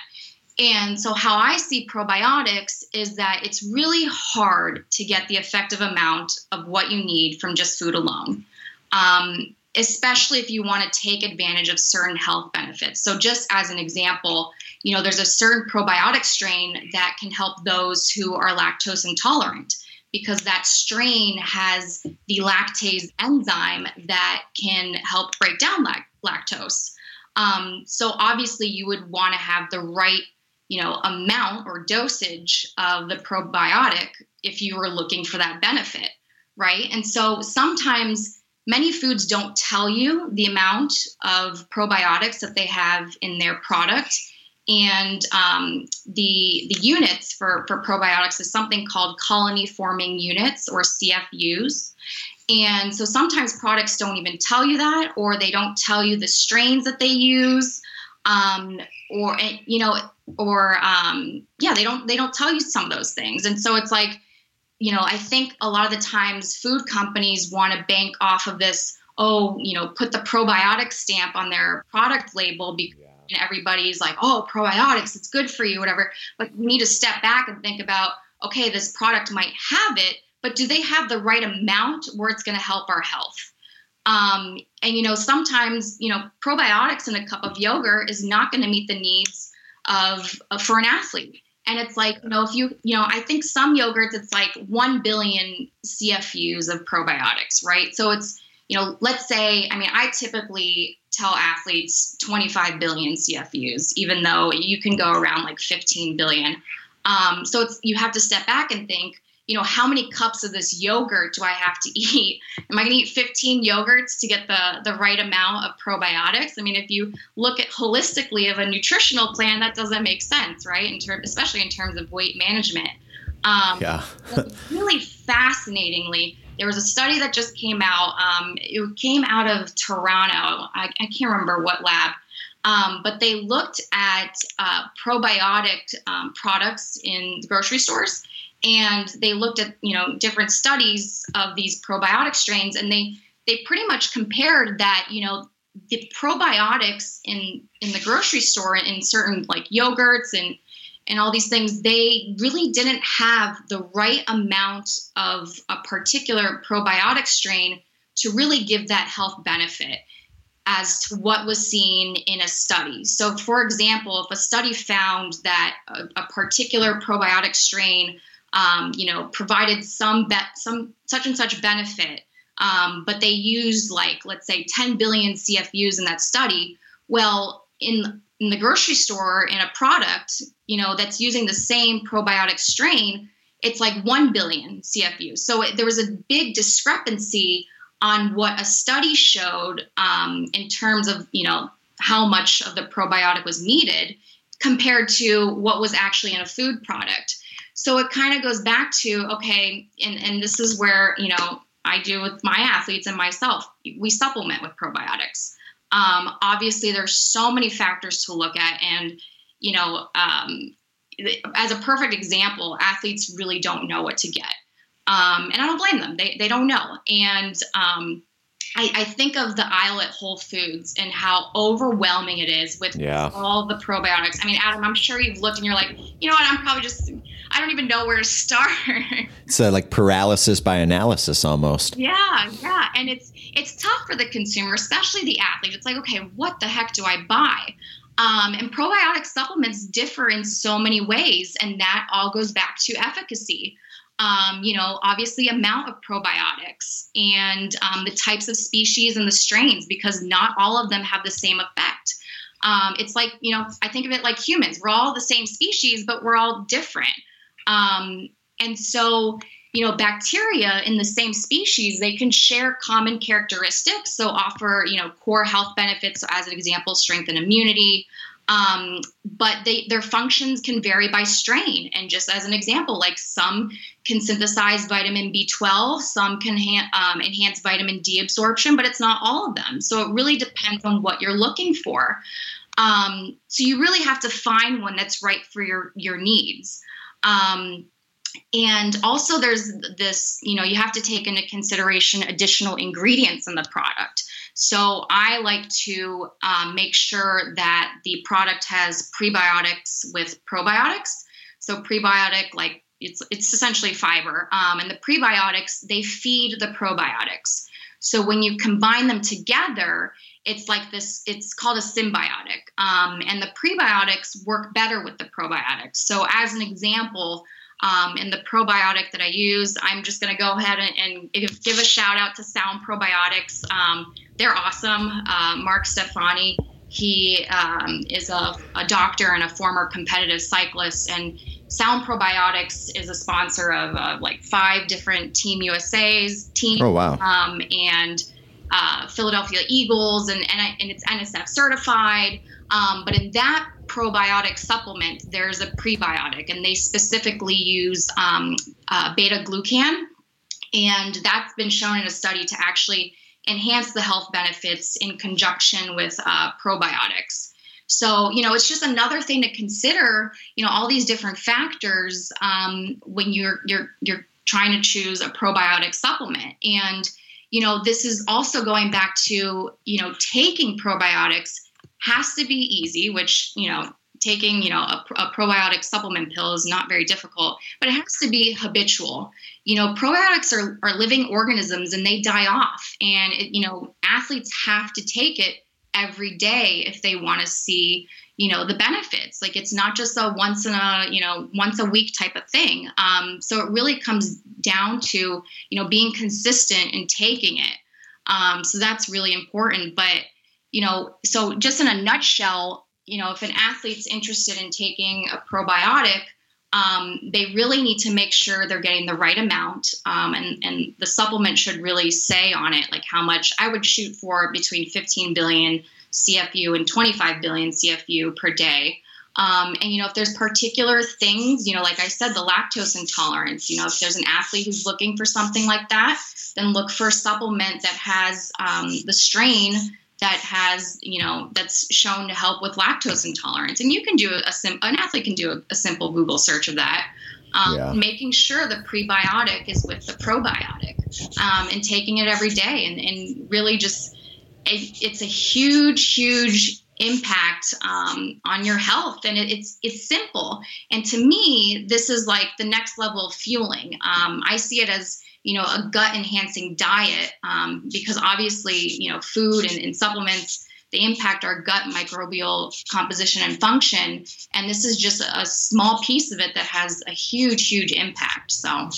And so how I see probiotics is that it's really hard to get the effective amount of what you need from just food alone. Um, especially if you want to take advantage of certain health benefits. So just as an example, you know, there's a certain probiotic strain that can help those who are lactose intolerant, because that strain has the lactase enzyme that can help break down lactose. Um, so obviously you would want to have the right, you know, amount or dosage of the probiotic if you were looking for that benefit, right? And so sometimes many foods don't tell you the amount of probiotics that they have in their product. And um, the the units for, for probiotics is something called colony-forming units, or C F Us. And so sometimes products don't even tell you that, or they don't tell you the strains that they use, um, or, you know, or, um, yeah, they don't, they don't tell you some of those things. And so it's like, you know, I think a lot of the times food companies want to bank off of this, oh, you know, put the probiotic stamp on their product label because yeah. everybody's like, oh, probiotics, it's good for you, whatever. But we need to step back and think about, okay, this product might have it, but do they have the right amount where it's going to help our health? Um, and, you know, sometimes, you know, probiotics in a cup of yogurt is not going to meet the needs of, of for an athlete. And it's like, you know, if you, you know, I think some yogurts, it's like one billion C F Us of probiotics, right? So it's, you know, let's say, I mean, I typically tell athletes twenty-five billion C F Us, even though you can go around like fifteen billion. Um, so it's, you have to step back and think, you know, how many cups of this yogurt do I have to eat? Am I going to eat fifteen yogurts to get the, the right amount of probiotics? I mean, if you look at holistically of a nutritional plan, that doesn't make sense, right? In term, especially in terms of weight management. Um, yeah. Really fascinatingly, there was a study that just came out. Um, it came out of Toronto. I, I can't remember what lab. Um, but they looked at uh, probiotic um, products in the grocery stores. And they looked at, you know, different studies of these probiotic strains, and they, they pretty much compared that, you know, the probiotics in, in the grocery store in certain like yogurts and, and all these things, they really didn't have the right amount of a particular probiotic strain to really give that health benefit as to what was seen in a study. So for example, if a study found that a, a particular probiotic strain Um, you know, provided some be- some such and such benefit, um, but they used like, let's say ten billion C F Us in that study. Well, in, in the grocery store, in a product, you know, that's using the same probiotic strain, it's like one billion C F Us. So it, there was a big discrepancy on what a study showed um, in terms of, you know, how much of the probiotic was needed compared to what was actually in a food product. So it kind of goes back to, okay, and, and this is where, you know, I do with my athletes and myself, we supplement with probiotics. Um, obviously, there's so many factors to look at. And, you know, um, as a perfect example, athletes really don't know what to get. Um, and I don't blame them. They they don't know. And um, I, I think of the aisle at Whole Foods and how overwhelming it is with yeah. all the probiotics. I mean, Adam, I'm sure you've looked and you're like, you know what, I'm probably just... I don't even know where to start. It's so like paralysis by analysis almost. Yeah, yeah. And it's it's tough for the consumer, especially the athlete. It's like, okay, what the heck do I buy? Um, and probiotic supplements differ in so many ways, and that all goes back to efficacy. Um, you know, obviously amount of probiotics and um, the types of species and the strains, because not all of them have the same effect. Um, it's like, you know, I think of it like humans. We're all the same species, but we're all different. Um, and so, you know, bacteria in the same species, they can share common characteristics. So offer, you know, core health benefits. So as an example, strength and immunity. Um, but they, their functions can vary by strain. And just as an example, like some can synthesize vitamin B twelve, some can ha- um, enhance vitamin D absorption, but it's not all of them. So it really depends on what you're looking for. Um, so you really have to find one that's right for your, your needs. Um, and also there's this, you know, you have to take into consideration additional ingredients in the product. So I like to um, make sure that the product has prebiotics with probiotics. So prebiotic, like it's, it's essentially fiber. Um, and the prebiotics, they feed the probiotics. So when you combine them together, it's like this, it's called a symbiotic. Um, and the prebiotics work better with the probiotics. So as an example, um, in the probiotic that I use, I'm just going to go ahead and, and give a shout out to Sound Probiotics. Um, they're awesome. Uh, Mark Stefani, he um, is a, a doctor and a former competitive cyclist, and Sound Probiotics is a sponsor of uh, like five different Team U S A's team. Oh, wow. Um, and Uh, Philadelphia Eagles, and, and, and it's N S F certified. Um, but in that probiotic supplement, there's a prebiotic, and they specifically use um, uh, beta-glucan. And that's been shown in a study to actually enhance the health benefits in conjunction with uh, probiotics. So, you know, it's just another thing to consider, you know, all these different factors um, when you're, you're, you're trying to choose a probiotic supplement. And you know, this is also going back to, you know, taking probiotics has to be easy, which, you know, taking, you know, a, a probiotic supplement pill is not very difficult, but it has to be habitual. You know, probiotics are, are living organisms, and they die off. And, it, you know, athletes have to take it every day if they want to see, you know, the benefits. Like, it's not just a once in a, you know, once a week type of thing. Um, so it really comes down to, you know, being consistent in taking it. Um, so that's really important. But, you know, so just in a nutshell, you know, if an athlete's interested in taking a probiotic, um, they really need to make sure they're getting the right amount. Um, and, and the supplement should really say on it, like how much. I would shoot for between fifteen billion C F U and twenty-five billion C F U per day. Um, and, you know, if there's particular things, you know, like I said, the lactose intolerance, you know, if there's an athlete who's looking for something like that, then look for a supplement that has um, the strain that has, you know, that's shown to help with lactose intolerance. And you can do a sim- an athlete can do a, a simple Google search of that, um, yeah. making sure the prebiotic is with the probiotic um, and taking it every day and, and really just it's a huge, huge impact um, on your health. And it, it's it's simple. And to me, this is like the next level of fueling. Um, I see it as, you know, a gut enhancing diet um, because obviously, you know, food and, and supplements, they impact our gut microbial composition and function. And this is just a small piece of it that has a huge, huge impact. So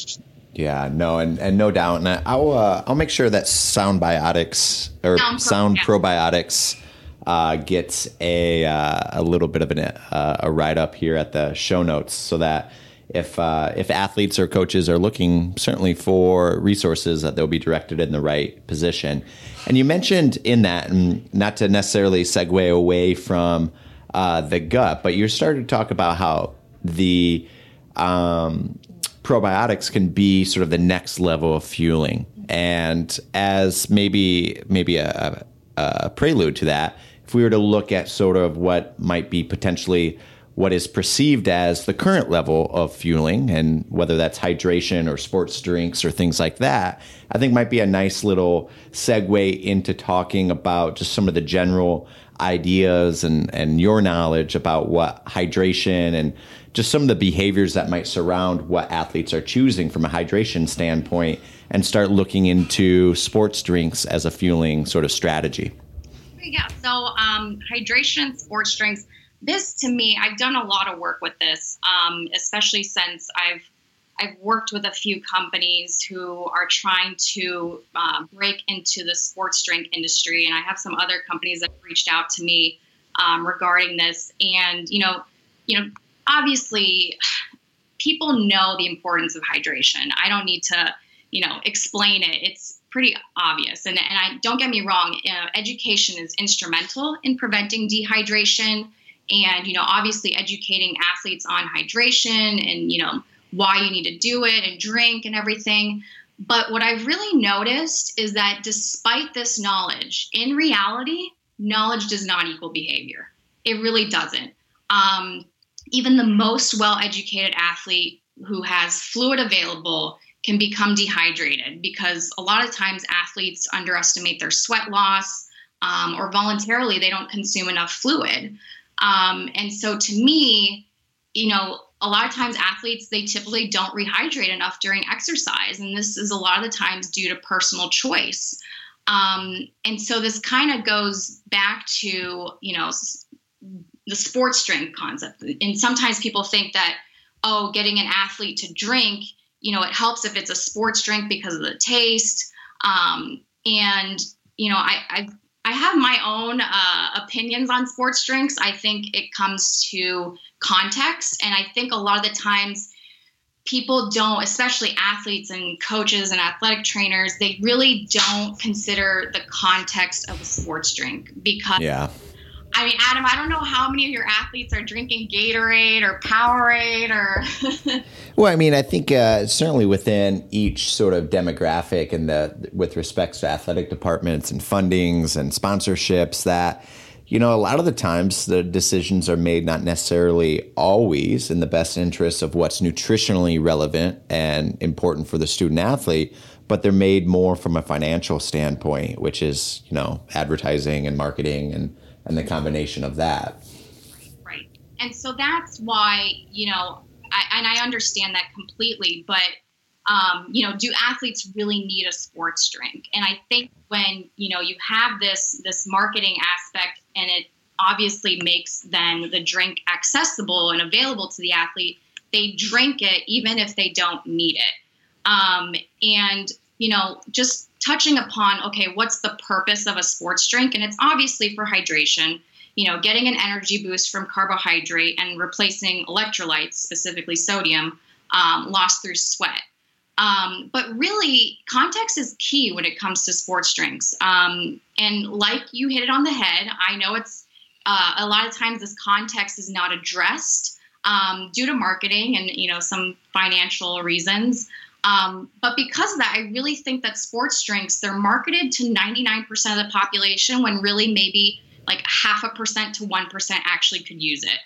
yeah, no, and, and no doubt. And I'll, uh, I'll make sure that Sound Biotics or Sound, Pro- Sound yeah. Probiotics uh, gets a, uh, a little bit of an, uh, a write up here at the show notes so that if, uh, if athletes or coaches are looking certainly for resources, that they'll be directed in the right position. And you mentioned in that, and not to necessarily segue away from uh, the gut, but you started to talk about how the, um, probiotics can be sort of the next level of fueling. And as maybe maybe a, a prelude to that, if we were to look at sort of what might be potentially what is perceived as the current level of fueling, and whether that's hydration or sports drinks or things like that, I think might be a nice little segue into talking about just some of the general ideas and, and your knowledge about what hydration and just some of the behaviors that might surround what athletes are choosing from a hydration standpoint, and start looking into sports drinks as a fueling sort of strategy. Yeah, so um, hydration, sports drinks, this to me, I've done a lot of work with this, um, especially since I've I've worked with a few companies who are trying to uh, break into the sports drink industry. And I have some other companies that have reached out to me um, regarding this. And, you know, you know, obviously people know the importance of hydration. I don't need to, you know, explain it. It's pretty obvious. And, and I don't get me wrong. You know, education is instrumental in preventing dehydration. And, you know, obviously educating athletes on hydration and, you know, why you need to do it and drink and everything. But what I've really noticed is that despite this knowledge, in reality, knowledge does not equal behavior. It really doesn't. Um, even the most well-educated athlete who has fluid available can become dehydrated because a lot of times athletes underestimate their sweat loss um, or voluntarily they don't consume enough fluid. Um, and so to me, you know, a lot of times athletes, they typically don't rehydrate enough during exercise. And this is a lot of the times due to personal choice. Um, and so this kind of goes back to, you know, the sports drink concept. And sometimes people think that, oh, getting an athlete to drink, you know, it helps if it's a sports drink because of the taste. Um, and, you know, I, I, I have my own uh, opinions on sports drinks. I think it comes to context. And I think a lot of the times people don't, especially athletes and coaches and athletic trainers, they really don't consider the context of a sports drink because, yeah. I mean, Adam, I don't know how many of your athletes are drinking Gatorade or Powerade or. Well, I mean, I think uh, certainly within each sort of demographic and the with respect to athletic departments and fundings and sponsorships that, you know, a lot of the times the decisions are made not necessarily always in the best interest of what's nutritionally relevant and important for the student athlete, but they're made more from a financial standpoint, which is, you know, advertising and marketing and and the combination of that. Right. And so that's why, you know, I, and I understand that completely, but, um, you know, do athletes really need a sports drink? And I think when, you know, you have this, this marketing aspect and it obviously makes then the drink accessible and available to the athlete, they drink it even if they don't need it. Um, and, you know, just touching upon, okay, what's the purpose of a sports drink? And it's obviously for hydration, you know, getting an energy boost from carbohydrate and replacing electrolytes, specifically sodium, um, lost through sweat. Um, but really, context is key when it comes to sports drinks. Um, and like you hit it on the head, I know it's uh, a lot of times this context is not addressed um, due to marketing and, you know, some financial reasons. Um, but because of that, I really think that sports drinks, they're marketed to ninety-nine percent of the population when really maybe like half a percent to one percent actually could use it.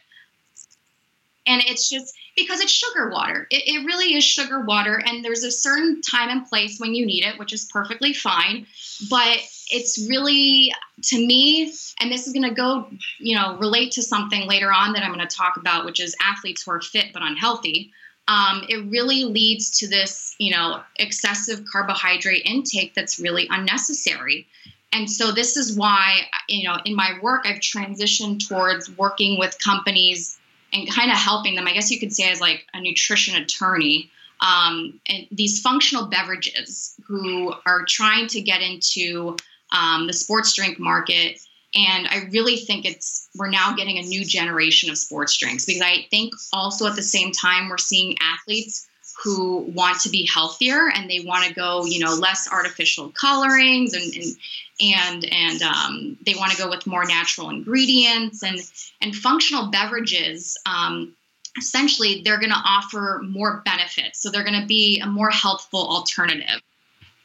And it's just because it's sugar water. It, it really is sugar water. And there's a certain time and place when you need it, which is perfectly fine. But it's really, to me, and this is going to go, you know, relate to something later on that I'm going to talk about, which is athletes who are fit but unhealthy. Um, it really leads to this, you know, excessive carbohydrate intake that's really unnecessary. And so this is why, you know, in my work, I've transitioned towards working with companies and kind of helping them. I guess you could say as like a nutrition attorney, um, and these functional beverages who are trying to get into um, the sports drink market. And I really think it's we're now getting a new generation of sports drinks because I think also at the same time we're seeing athletes who want to be healthier and they want to go, you know, less artificial colorings and and and, and um, they want to go with more natural ingredients and and functional beverages. Um, essentially, they're going to offer more benefits, so they're going to be a more healthful alternative.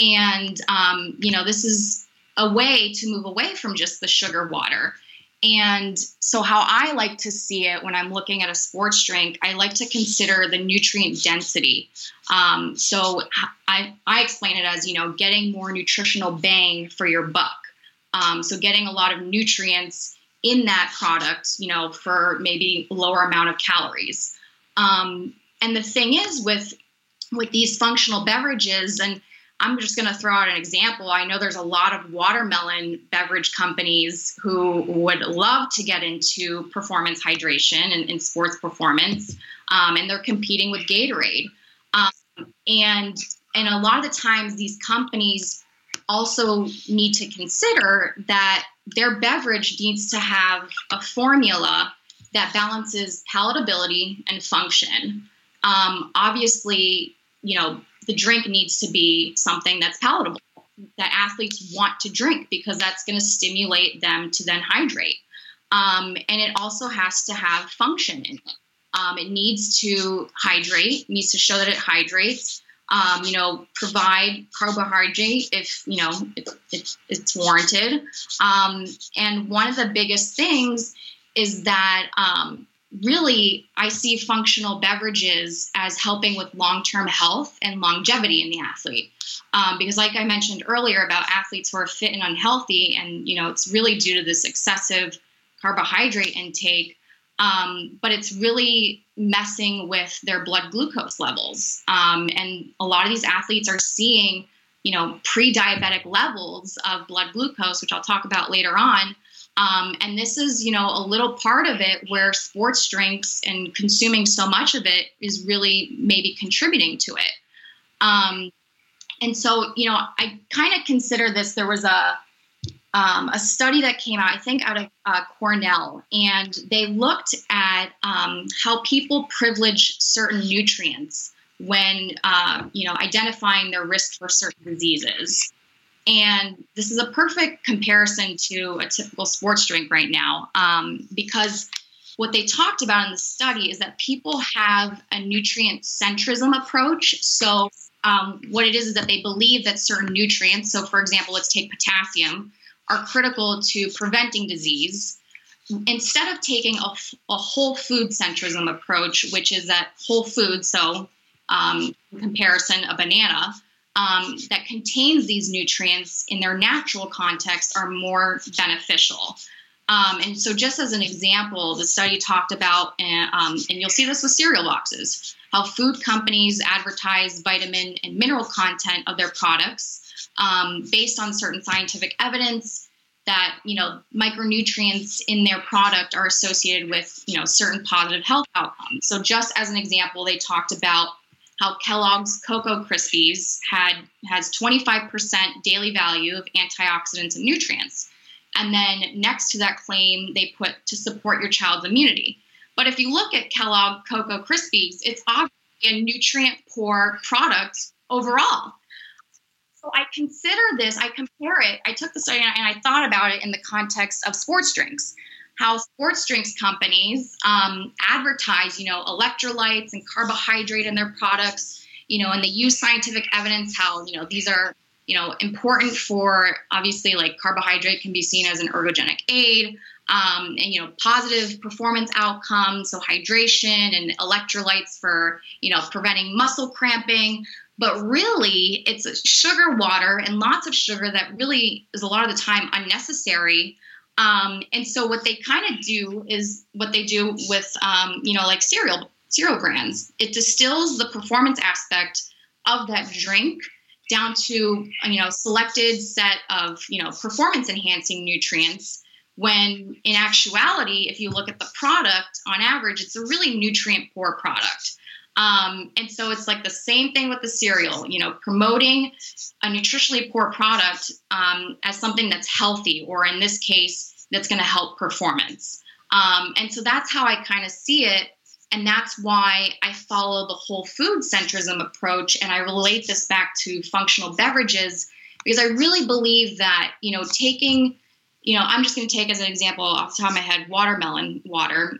And um, you know, this is a way to move away from just the sugar water. And so how I like to see it when I'm looking at a sports drink, I like to consider the nutrient density. Um, so I, I explain it as, you know, getting more nutritional bang for your buck. Um, so getting a lot of nutrients in that product, you know, for maybe lower amount of calories. Um, and the thing is with, with these functional beverages, and I'm just going to throw out an example. I know there's a lot of watermelon beverage companies who would love to get into performance hydration and, and sports performance, um, and they're competing with Gatorade. Um, and and a lot of the times these companies also need to consider that their beverage needs to have a formula that balances palatability and function. Um, obviously, you know, the drink needs to be something that's palatable, that athletes want to drink because that's going to stimulate them to then hydrate. Um, and it also has to have function in it. Um, it needs to hydrate, needs to show that it hydrates, um, you know, provide carbohydrate if, you know, it, it, it's warranted. Um, and one of the biggest things is that um, really, I see functional beverages as helping with long-term health and longevity in the athlete. Um, because like I mentioned earlier about athletes who are fit and unhealthy, and, you know, it's really due to this excessive carbohydrate intake, um, but it's really messing with their blood glucose levels. Um, and a lot of these athletes are seeing you know, pre-diabetic levels of blood glucose, which I'll talk about later on. Um, and this is, you know, a little part of it where sports drinks and consuming so much of it is really maybe contributing to it. Um, and so, you know, I kind of consider this, there was a, um, a study that came out, I think out of uh, Cornell, and they looked at um, how people privilege certain nutrients when, uh, you know, identifying their risk for certain diseases. And this is a perfect comparison to a typical sports drink right now, um, because what they talked about in the study is that people have a nutrient centrism approach. So um, what it is is that they believe that certain nutrients, so for example, let's take potassium, are critical to preventing disease, instead of taking a, a whole food centrism approach, which is that whole food, so um, in comparison, a banana, Um, that contains these nutrients in their natural context are more beneficial. Um, and so just as an example, the study talked about, um, and you'll see this with cereal boxes, how food companies advertise vitamin and mineral content of their products um, based on certain scientific evidence that, you know, micronutrients in their product are associated with, you know, certain positive health outcomes. So just as an example, they talked about how Kellogg's Cocoa Krispies had has twenty-five percent daily value of antioxidants and nutrients. And then next to that claim, they put to support your child's immunity. But if you look at Kellogg Cocoa Krispies, it's obviously a nutrient-poor product overall. So I consider this, I compare it, I took the study and I thought about it in the context of sports drinks. How sports drinks companies um, advertise, you know, electrolytes and carbohydrate in their products, you know, and they use scientific evidence how, you know, these are, you know, important for, obviously, like carbohydrate can be seen as an ergogenic aid um, and, you know, positive performance outcomes, so hydration and electrolytes for, you know, preventing muscle cramping. But really, it's sugar water and lots of sugar that really is a lot of the time unnecessary. Um, and so what they kind of do is what they do with, um, you know, like cereal, cereal brands. It distills the performance aspect of that drink down to, you know, selected set of, you know, performance enhancing nutrients. When in actuality, if you look at the product on average, it's a really nutrient poor product. Um, and so it's like the same thing with the cereal, you know, promoting a nutritionally poor product um, as something that's healthy, or in this case, that's going to help performance. Um, and so that's how I kind of see it. And that's why I follow the whole food centrism approach. And I relate this back to functional beverages, because I really believe that, you know, taking, you know, I'm just going to take as an example off the top of my head, watermelon water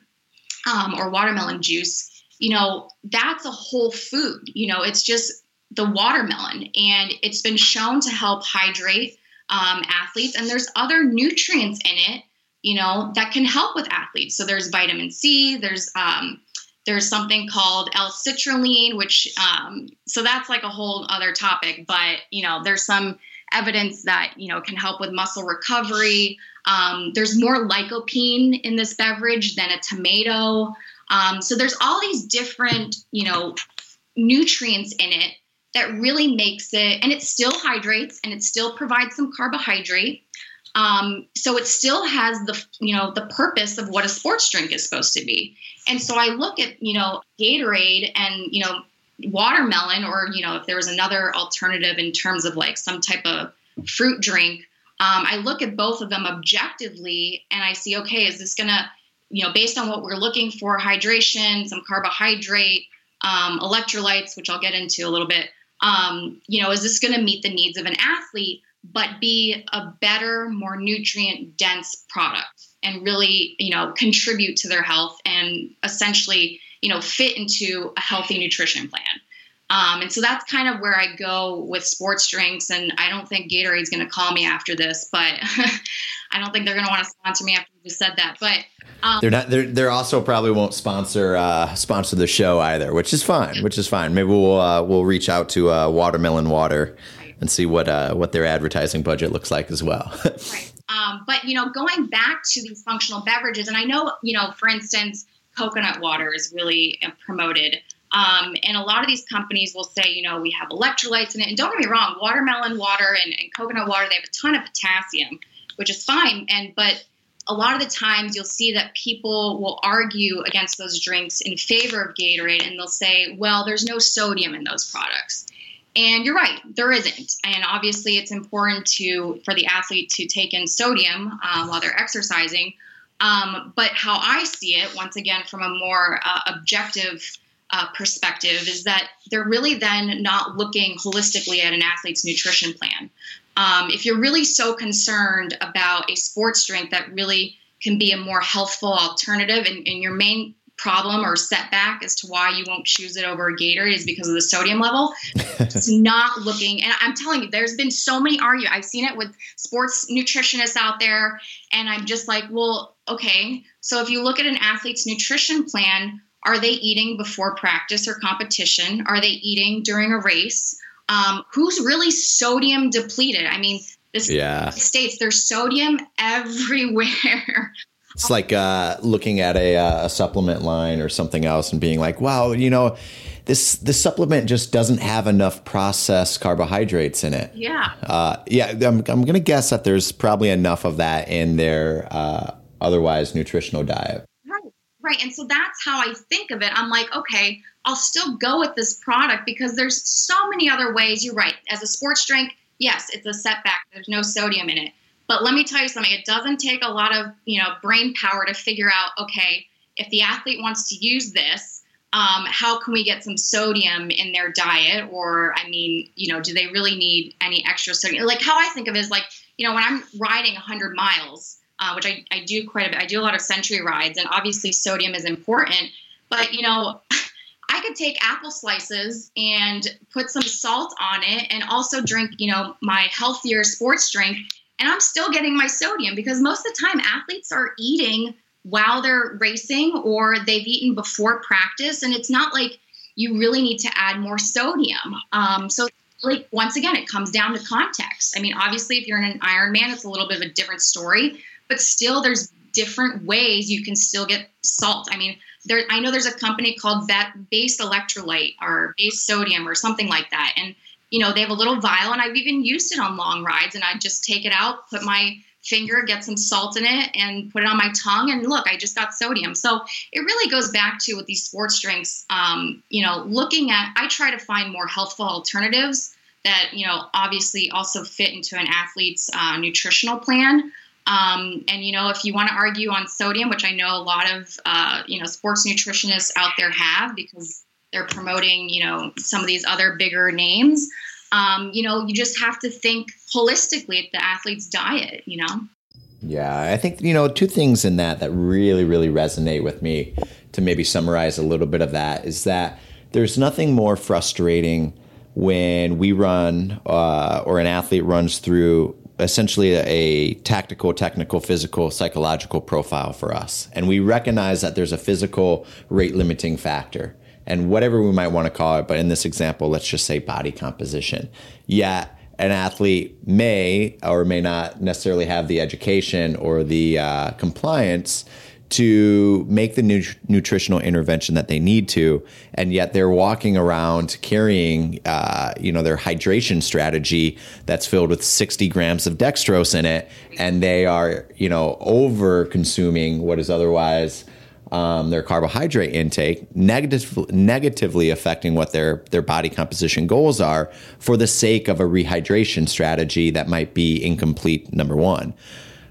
um, or watermelon juice. You know, that's a whole food. You know, it's just the watermelon, and it's been shown to help hydrate um, athletes. And there's other nutrients in it, you know, that can help with athletes. So there's vitamin C. There's um, there's something called L-citrulline, which um, so that's like a whole other topic. But you know, there's some evidence that you know can help with muscle recovery. Um, there's more lycopene in this beverage than a tomato. Um, so there's all these different, you know, nutrients in it that really makes it, and it still hydrates and it still provides some carbohydrate. Um, so it still has the, you know, the purpose of what a sports drink is supposed to be. And so I look at, you know, Gatorade and, you know, watermelon, or, you know, if there was another alternative in terms of like some type of fruit drink, um, I look at both of them objectively and I see, okay, is this going to, you know, based on what we're looking for, hydration, some carbohydrate, um, electrolytes, which I'll get into a little bit, um, you know, is this going to meet the needs of an athlete, but be a better, more nutrient dense product and really, you know, contribute to their health and essentially, you know, fit into a healthy nutrition plan. Um, and so that's kind of where I go with sports drinks. And I don't think Gatorade's going to call me after this, but I don't think they're going to want to sponsor me after you just said that. But um, they're not. They're, they're also probably won't sponsor uh, sponsor the show either, which is fine. Which is fine. Maybe we'll uh, we'll reach out to uh, Watermelon Water and see what uh, what their advertising budget looks like as well. Right. Um, but you know, going back to these functional beverages, and I know you know, for instance, coconut water is really promoted. Um, and a lot of these companies will say, you know, we have electrolytes in it. And don't get me wrong, watermelon water and, and coconut water, they have a ton of potassium, which is fine. And but a lot of the times you'll see that people will argue against those drinks in favor of Gatorade, and they'll say, well, there's no sodium in those products. And you're right, there isn't. And obviously it's important to for the athlete to take in sodium um, while they're exercising. Um, but how I see it, once again, from a more uh, objective uh, perspective, is that they're really then not looking holistically at an athlete's nutrition plan. Um, if you're really so concerned about a sports drink that really can be a more healthful alternative, and, and your main problem or setback as to why you won't choose it over a Gatorade is because of the sodium level, it's not looking. And I'm telling you, there's been so many arguments. I've seen it with sports nutritionists out there, and I'm just like, well, okay, so if you look at an athlete's nutrition plan, are they eating before practice or competition? Are they eating during a race? Um, who's really sodium depleted? I mean, this yeah. States, there's sodium everywhere. It's like uh, looking at a, uh, a supplement line or something else and being like, wow, you know, this this supplement just doesn't have enough processed carbohydrates in it. Yeah. Uh, yeah. I'm, I'm going to guess that there's probably enough of that in their uh, otherwise nutritional diet. Right. Right. And so that's how I think of it. I'm like, okay, I'll still go with this product because there's so many other ways. You're right. As a sports drink, yes, it's a setback. There's no sodium in it. But let me tell you something, it doesn't take a lot of, you know, brain power to figure out, okay, if the athlete wants to use this, um, how can we get some sodium in their diet? Or, I mean, you know, do they really need any extra sodium? Like how I think of it is like, you know, when I'm riding one hundred miles, uh, which I, I do quite a bit, I do a lot of century rides, and obviously sodium is important, but, you know, I could take apple slices and put some salt on it and also drink, you know, my healthier sports drink, and I'm still getting my sodium because most of the time athletes are eating while they're racing or they've eaten before practice. And it's not like you really need to add more sodium. Um, so like, once again, it comes down to context. I mean, obviously if you're in an Ironman, it's a little bit of a different story, but still there's different ways you can still get salt. I mean, there, I know there's a company called Base Electrolyte or Base Sodium or something like that. And you know, they have a little vial, and I've even used it on long rides, and I just take it out, put my finger, get some salt in it, and put it on my tongue, and look, I just got sodium. So it really goes back to with these sports drinks, um, you know, looking at, I try to find more healthful alternatives that, you know, obviously also fit into an athlete's uh, nutritional plan. Um, and, you know, if you want to argue on sodium, which I know a lot of, uh, you know, sports nutritionists out there have because they're promoting, you know, some of these other bigger names. Um, you know, you just have to think holistically at the athlete's diet, you know? Yeah, I think, you know, two things in that that really, really resonate with me to maybe summarize a little bit of that is that there's nothing more frustrating when we run uh, or an athlete runs through essentially a tactical, technical, physical, psychological profile for us. And we recognize that there's a physical rate limiting factor. And whatever we might want to call it, but in this example, let's just say body composition. Yeah, an athlete may or may not necessarily have the education or the uh, compliance to make the nut- nutritional intervention that they need to, and yet they're walking around carrying, uh, you know, their hydration strategy that's filled with sixty grams of dextrose in it, and they are, you know, over-consuming what is otherwise Um, their carbohydrate intake, negative, negatively affecting what their, their body composition goals are for the sake of a rehydration strategy that might be incomplete, number one.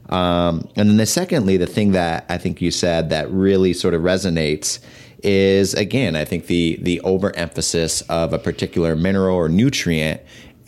Um, and then the secondly, the thing that I think you said that really sort of resonates is, again, I think the the overemphasis of a particular mineral or nutrient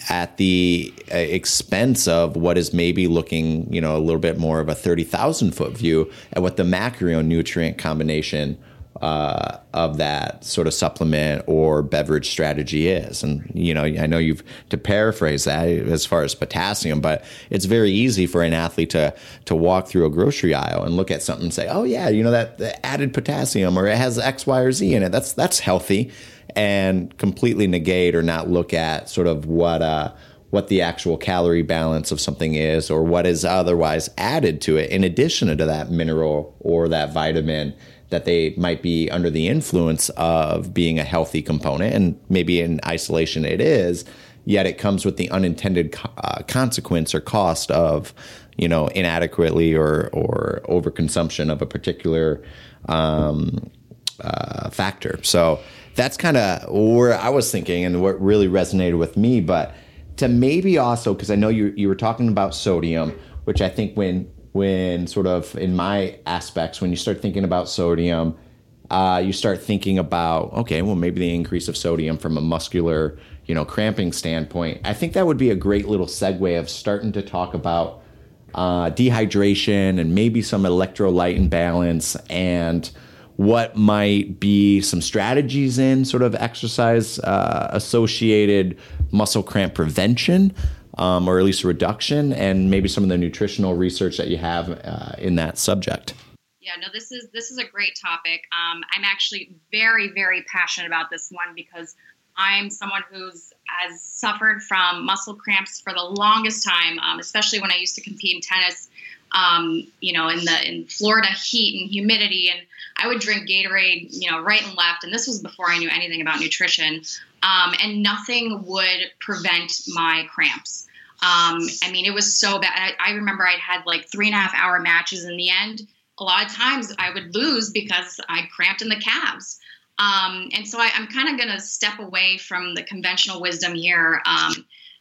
at the expense of what is maybe looking, you know, a little bit more of a thirty thousand foot view at what the macronutrient combination uh, of that sort of supplement or beverage strategy is. And, you know, I know you've to paraphrase that as far as potassium, but it's very easy for an athlete to, to walk through a grocery aisle and look at something and say, oh yeah, you know, that, that added potassium or it has X, Y, or Z in it. That's, that's healthy. And completely negate or not look at sort of what uh, what the actual calorie balance of something is or what is otherwise added to it in addition to that mineral or that vitamin that they might be under the influence of being a healthy component, and maybe in isolation it is, yet it comes with the unintended co- uh, consequence or cost of, you know, inadequately or or overconsumption of a particular um, uh, factor. So that's kind of where I was thinking and what really resonated with me. But to maybe also, because I know you you were talking about sodium, which I think when when sort of in my aspects, when you start thinking about sodium, uh, you start thinking about, okay, well, maybe the increase of sodium from a muscular, you know, cramping standpoint. I think that would be a great little segue of starting to talk about uh, dehydration and maybe some electrolyte imbalance and what might be some strategies in sort of exercise uh, associated muscle cramp prevention. Um, or at least a reduction, and maybe some of the nutritional research that you have uh, in that subject. Yeah, no, this is this is a great topic. Um, I'm actually very, very passionate about this one because I'm someone who's has suffered from muscle cramps for the longest time, um, especially when I used to compete in tennis. Um, you know, in the in Florida heat and humidity, and I would drink Gatorade, you know, right and left. And this was before I knew anything about nutrition, um, and nothing would prevent my cramps. Um, I mean, it was so bad. I, I remember I had like three and a half hour matches in the end. A lot of times I would lose because I cramped in the calves. Um, and so I, I'm kind of going to step away from the conventional wisdom here, um,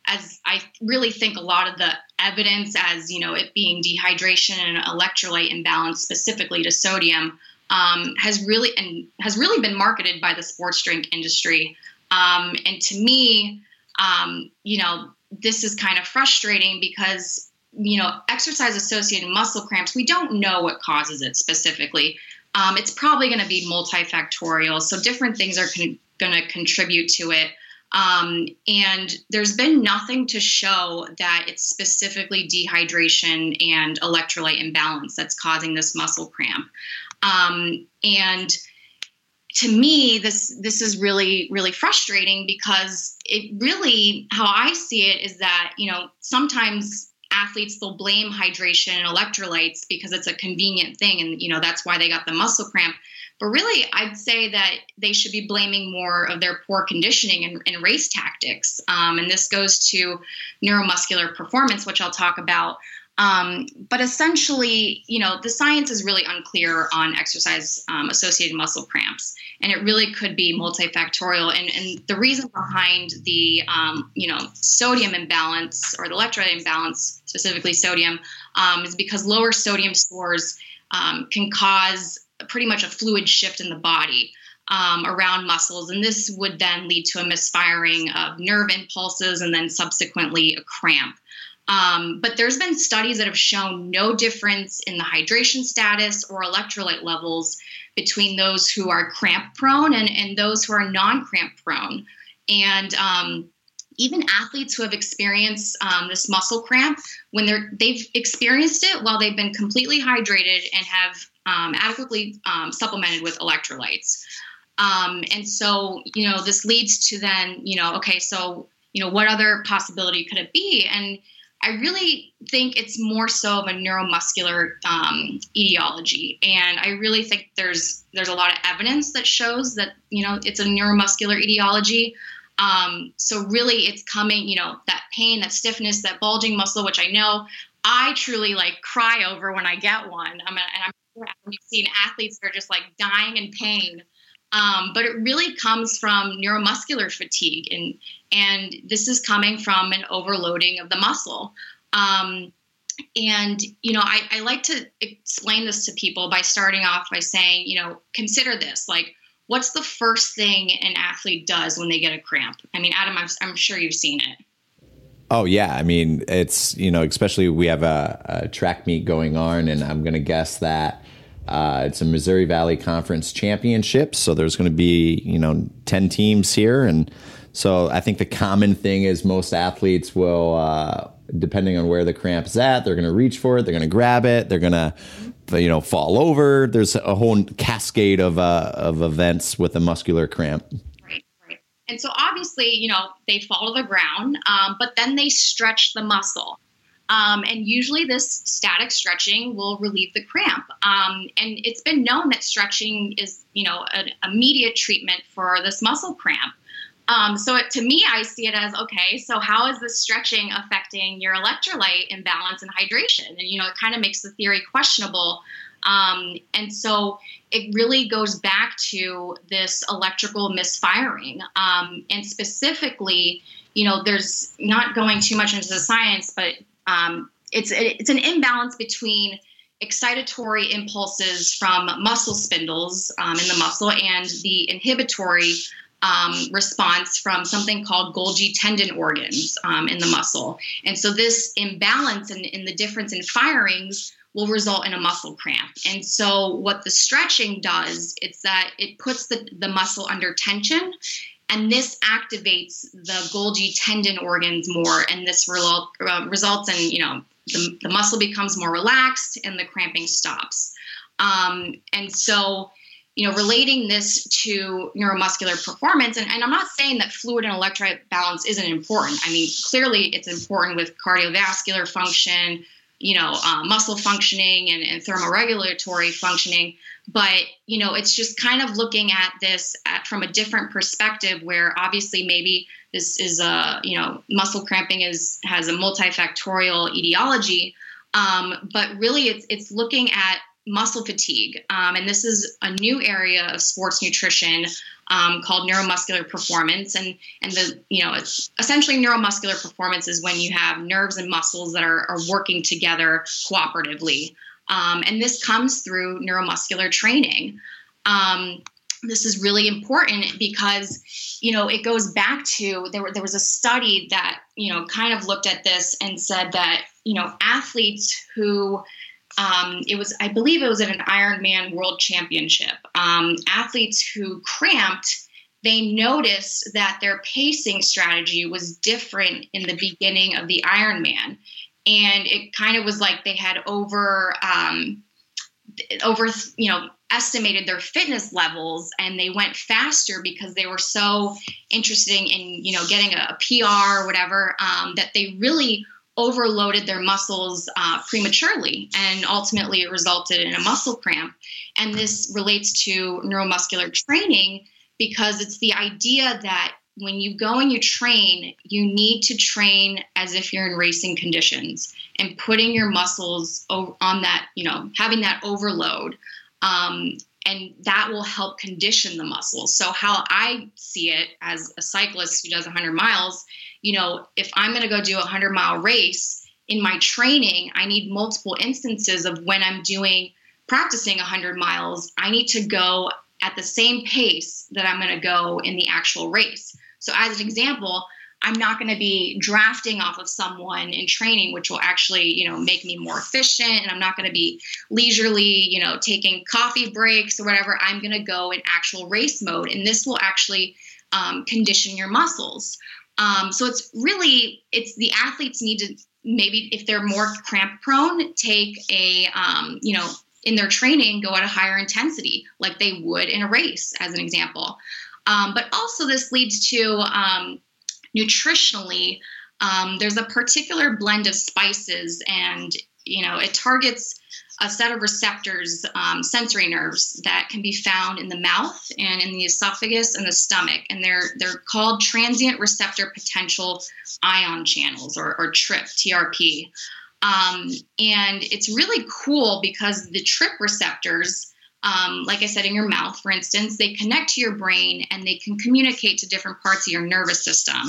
as I really think a lot of the evidence as, you know, it being dehydration and electrolyte imbalance specifically to sodium um, has really and has really been marketed by the sports drink industry. Um, and to me, um, you know, this is kind of frustrating because, you know, exercise associated muscle cramps, we don't know what causes it specifically. Um, it's probably going to be multifactorial. So different things are con- going to contribute to it. Um, and there's been nothing to show that it's specifically dehydration and electrolyte imbalance that's causing this muscle cramp. Um, and to me, this, this is really, really frustrating because it really, how I see it is that, you know, sometimes athletes, they'll blame hydration and electrolytes because it's a convenient thing. And, you know, that's why they got the muscle cramp. But really, I'd say that they should be blaming more of their poor conditioning and, and race tactics. Um, and this goes to neuromuscular performance, which I'll talk about. Um, but essentially, you know, the science is really unclear on exercise um, associated muscle cramps, and it really could be multifactorial. And, and the reason behind the, um, you know, sodium imbalance or the electrolyte imbalance, specifically sodium, um, is because lower sodium stores um, can cause pretty much a fluid shift in the body um, around muscles. And this would then lead to a misfiring of nerve impulses and then subsequently a cramp. Um, but there's been studies that have shown no difference in the hydration status or electrolyte levels between those who are cramp prone and, and those who are non-cramp prone. And um, even athletes who have experienced um, this muscle cramp, when they're, they've experienced it while they've been completely hydrated and have Um, adequately um, supplemented with electrolytes. Um, and so, you know, this leads to then, you know, okay, so, you know, what other possibility could it be? And I really think it's more so of a neuromuscular um, etiology. And I really think there's, there's a lot of evidence that shows that, you know, it's a neuromuscular etiology. Um, so really it's coming, you know, that pain, that stiffness, that bulging muscle, which I know I truly like cry over when I get one. I'm a, and I'm We've seen athletes that are just like dying in pain. Um, but it really comes from neuromuscular fatigue. And, and this is coming from an overloading of the muscle. Um, and, you know, I, I like to explain this to people by starting off by saying, you know, consider this, like, what's the first thing an athlete does when they get a cramp? I mean, Adam, I'm, I'm sure you've seen it. Oh, yeah. I mean, it's, you know, especially we have a, a track meet going on, and I'm going to guess that uh, it's a Missouri Valley Conference championship. So there's going to be, you know, ten teams here. And so I think the common thing is most athletes will, uh, depending on where the cramp is at, they're going to reach for it. They're going to grab it. They're going to, you know, fall over. There's a whole cascade of uh, of events with a muscular cramp. And so obviously, you know, they fall to the ground, um, but then they stretch the muscle. Um, and usually this static stretching will relieve the cramp. Um, and it's been known that stretching is, you know, an immediate treatment for this muscle cramp. Um, so it, to me, I see it as, okay, so how is this stretching affecting your electrolyte imbalance and hydration? And, you know, it kind of makes the theory questionable. Um, and so it really goes back to this electrical misfiring. Um, and specifically, you know, there's not going too much into the science, but um, it's, it's an imbalance between excitatory impulses from muscle spindles um, in the muscle and the inhibitory Um, response from something called Golgi tendon organs um, in the muscle. And so this imbalance in, in the difference in firings will result in a muscle cramp. And so what the stretching does, it's that it puts the, the muscle under tension, and this activates the Golgi tendon organs more, and this result, uh, results in, you know, the, the muscle becomes more relaxed and the cramping stops. Um, and so you know, relating this to neuromuscular performance, and, and I'm not saying that fluid and electrolyte balance isn't important. I mean, clearly it's important with cardiovascular function, you know, uh, muscle functioning and, and thermoregulatory functioning. But, you know, it's just kind of looking at this at, from a different perspective where obviously maybe this is a, you know, muscle cramping is has a multifactorial etiology. Um, but really it's it's looking at muscle fatigue. Um, and this is a new area of sports nutrition um, called neuromuscular performance. And, and the, you know, it's essentially neuromuscular performance is when you have nerves and muscles that are, are working together cooperatively. Um, and this comes through neuromuscular training. Um, this is really important because, you know, it goes back to, there, were, there was a study that, you know, kind of looked at this and said that, you know, athletes who Um, it was, I believe it was at an Ironman World Championship. Um, athletes who cramped, they noticed that their pacing strategy was different in the beginning of the Ironman. And it kind of was like they had over, um, over, you know, estimated their fitness levels, and they went faster because they were so interested in, you know, getting a, a P R or whatever, um, that they really overloaded their muscles uh, prematurely, and ultimately it resulted in a muscle cramp. And this relates to neuromuscular training because it's the idea that when you go and you train, you need to train as if you're in racing conditions and putting your muscles on that, you know, having that overload. Um, and that will help condition the muscles. So how I see it as a cyclist who does one hundred miles, you know, if I'm going to go do a one hundred mile race in my training, I need multiple instances of when I'm doing practicing one hundred miles, I need to go at the same pace that I'm going to go in the actual race. So as an example, I'm not going to be drafting off of someone in training, which will actually, you know, make me more efficient. And I'm not going to be leisurely, you know, taking coffee breaks or whatever. I'm going to go in actual race mode. And this will actually um, condition your muscles. Um, so it's really, it's the athletes need to maybe if they're more cramp prone, take a, um, you know, in their training, go at a higher intensity like they would in a race as an example. Um, but also this leads to, um, nutritionally, um, there's a particular blend of spices and, you know, it targets a set of receptors, um, sensory nerves that can be found in the mouth and in the esophagus and the stomach. And they're, they're called transient receptor potential ion channels or, or TRP, T R P. Um, and it's really cool because the TRP receptors, Um, like I said, in your mouth, for instance, they connect to your brain and they can communicate to different parts of your nervous system.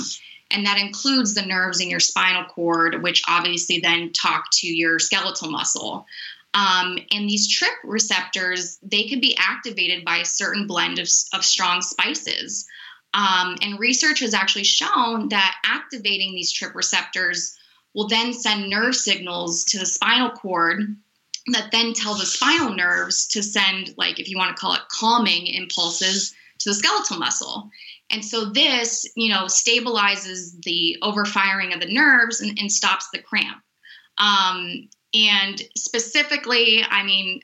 And that includes the nerves in your spinal cord, which obviously then talk to your skeletal muscle. Um, and these TRP receptors, they can be activated by a certain blend of, of strong spices. Um, and research has actually shown that activating these TRP receptors will then send nerve signals to the spinal cord that then tell the spinal nerves to send, like, if you want to call it calming impulses to the skeletal muscle. And so this, you know, stabilizes the overfiring of the nerves and, and stops the cramp. Um, and specifically, I mean,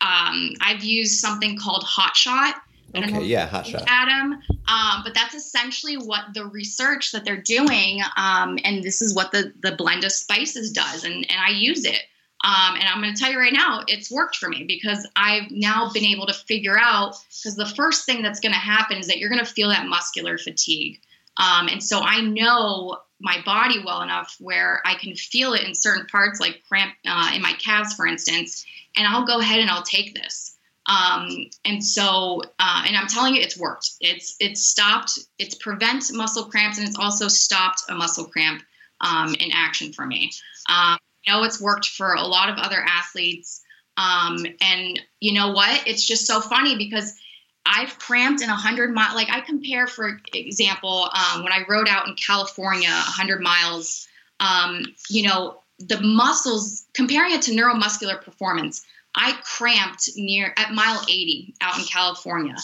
um, I've used something called Hot Shot, Okay, yeah, Hot Shot. Adam, um, but that's essentially what the research that they're doing, um, and this is what the, the blend of spices does, and, and I use it. Um, and I'm going to tell you right now, it's worked for me because I've now been able to figure out, because the first thing that's going to happen is that you're going to feel that muscular fatigue. Um, and so I know my body well enough where I can feel it in certain parts, like cramp uh, in my calves, for instance, and I'll go ahead and I'll take this. Um, and so, uh, and I'm telling you, it's worked. It's, it's stopped, it's prevent muscle cramps, and it's also stopped a muscle cramp, um, in action for me. Um, I know it's worked for a lot of other athletes. Um, and you know what? It's just so funny because I've cramped in a hundred mile. Like I compare, for example, um, when I rode out in California, a hundred miles, um, you know, the muscles, comparing it to neuromuscular performance, I cramped near at mile eighty out in California.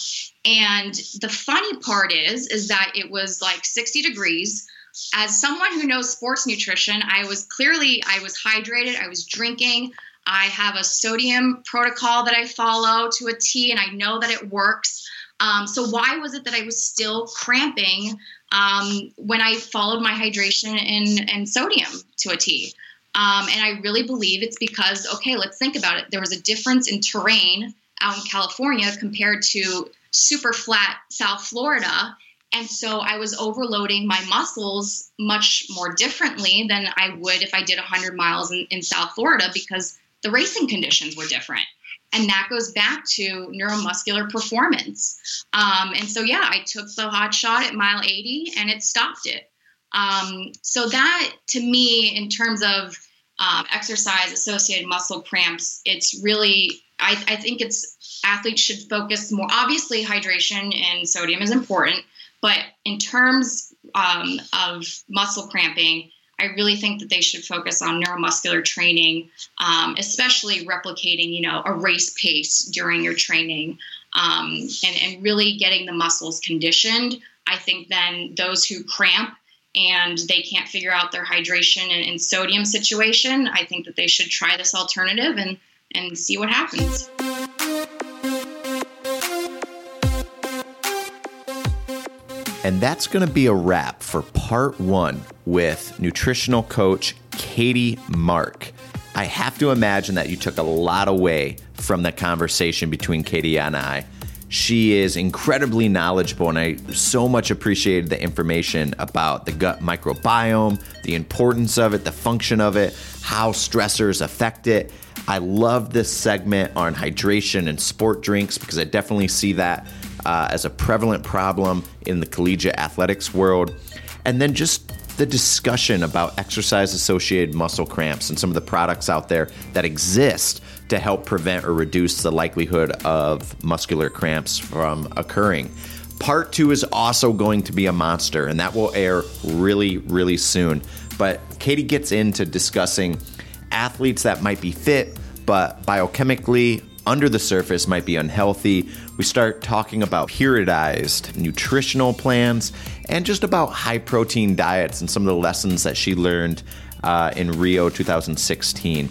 And the funny part is, is that it was like sixty degrees. As someone who knows sports nutrition, I was clearly, I was hydrated. I was drinking. I have a sodium protocol that I follow to a T, and I know that it works. Um, so why was it that I was still cramping um, when I followed my hydration and, and sodium to a T? Um, and I really believe it's because, okay, let's think about it. There was a difference in terrain out in California compared to super flat South Florida. And so I was overloading my muscles much more differently than I would if I did a hundred miles in, in South Florida because the racing conditions were different. And that goes back to neuromuscular performance. Um, and so, yeah, I took the Hot Shot at mile eighty and it stopped it. Um, so that to me, in terms of um, exercise associated muscle cramps, it's really, I, I think it's athletes should focus more. Obviously hydration and sodium is important. But in terms um, of muscle cramping, I really think that they should focus on neuromuscular training, um, especially replicating, you know, a race pace during your training, um, and, and really getting the muscles conditioned. I think then those who cramp and they can't figure out their hydration and, and sodium situation, I think that they should try this alternative and, and see what happens. And that's going to be a wrap for part one with nutritional coach Katie Mark. I have to imagine that you took a lot away from the conversation between Katie and I. She is incredibly knowledgeable, and I so much appreciated the information about the gut microbiome, the importance of it, the function of it, how stressors affect it. I love this segment on hydration and sport drinks because I definitely see that Uh, as a prevalent problem in the collegiate athletics world. And then just the discussion about exercise-associated muscle cramps and some of the products out there that exist to help prevent or reduce the likelihood of muscular cramps from occurring. Part two is also going to be a monster, and that will air really, really soon. But Katie gets into discussing athletes that might be fit, but biochemically under the surface might be unhealthy. We start talking about periodized nutritional plans and just about high protein diets and some of the lessons that she learned uh, in Rio two thousand sixteen.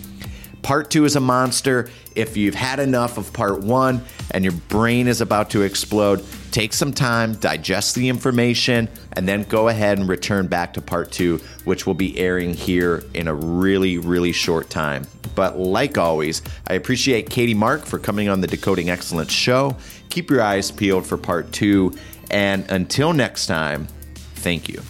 Part two is a monster. If you've had enough of part one and your brain is about to explode, take some time, digest the information, and then go ahead and return back to part two, which will be airing here in a really, really short time. But like always, I appreciate Katie Mark for coming on the Decoding Excellence Show. Keep your eyes peeled for part two. And until next time, thank you.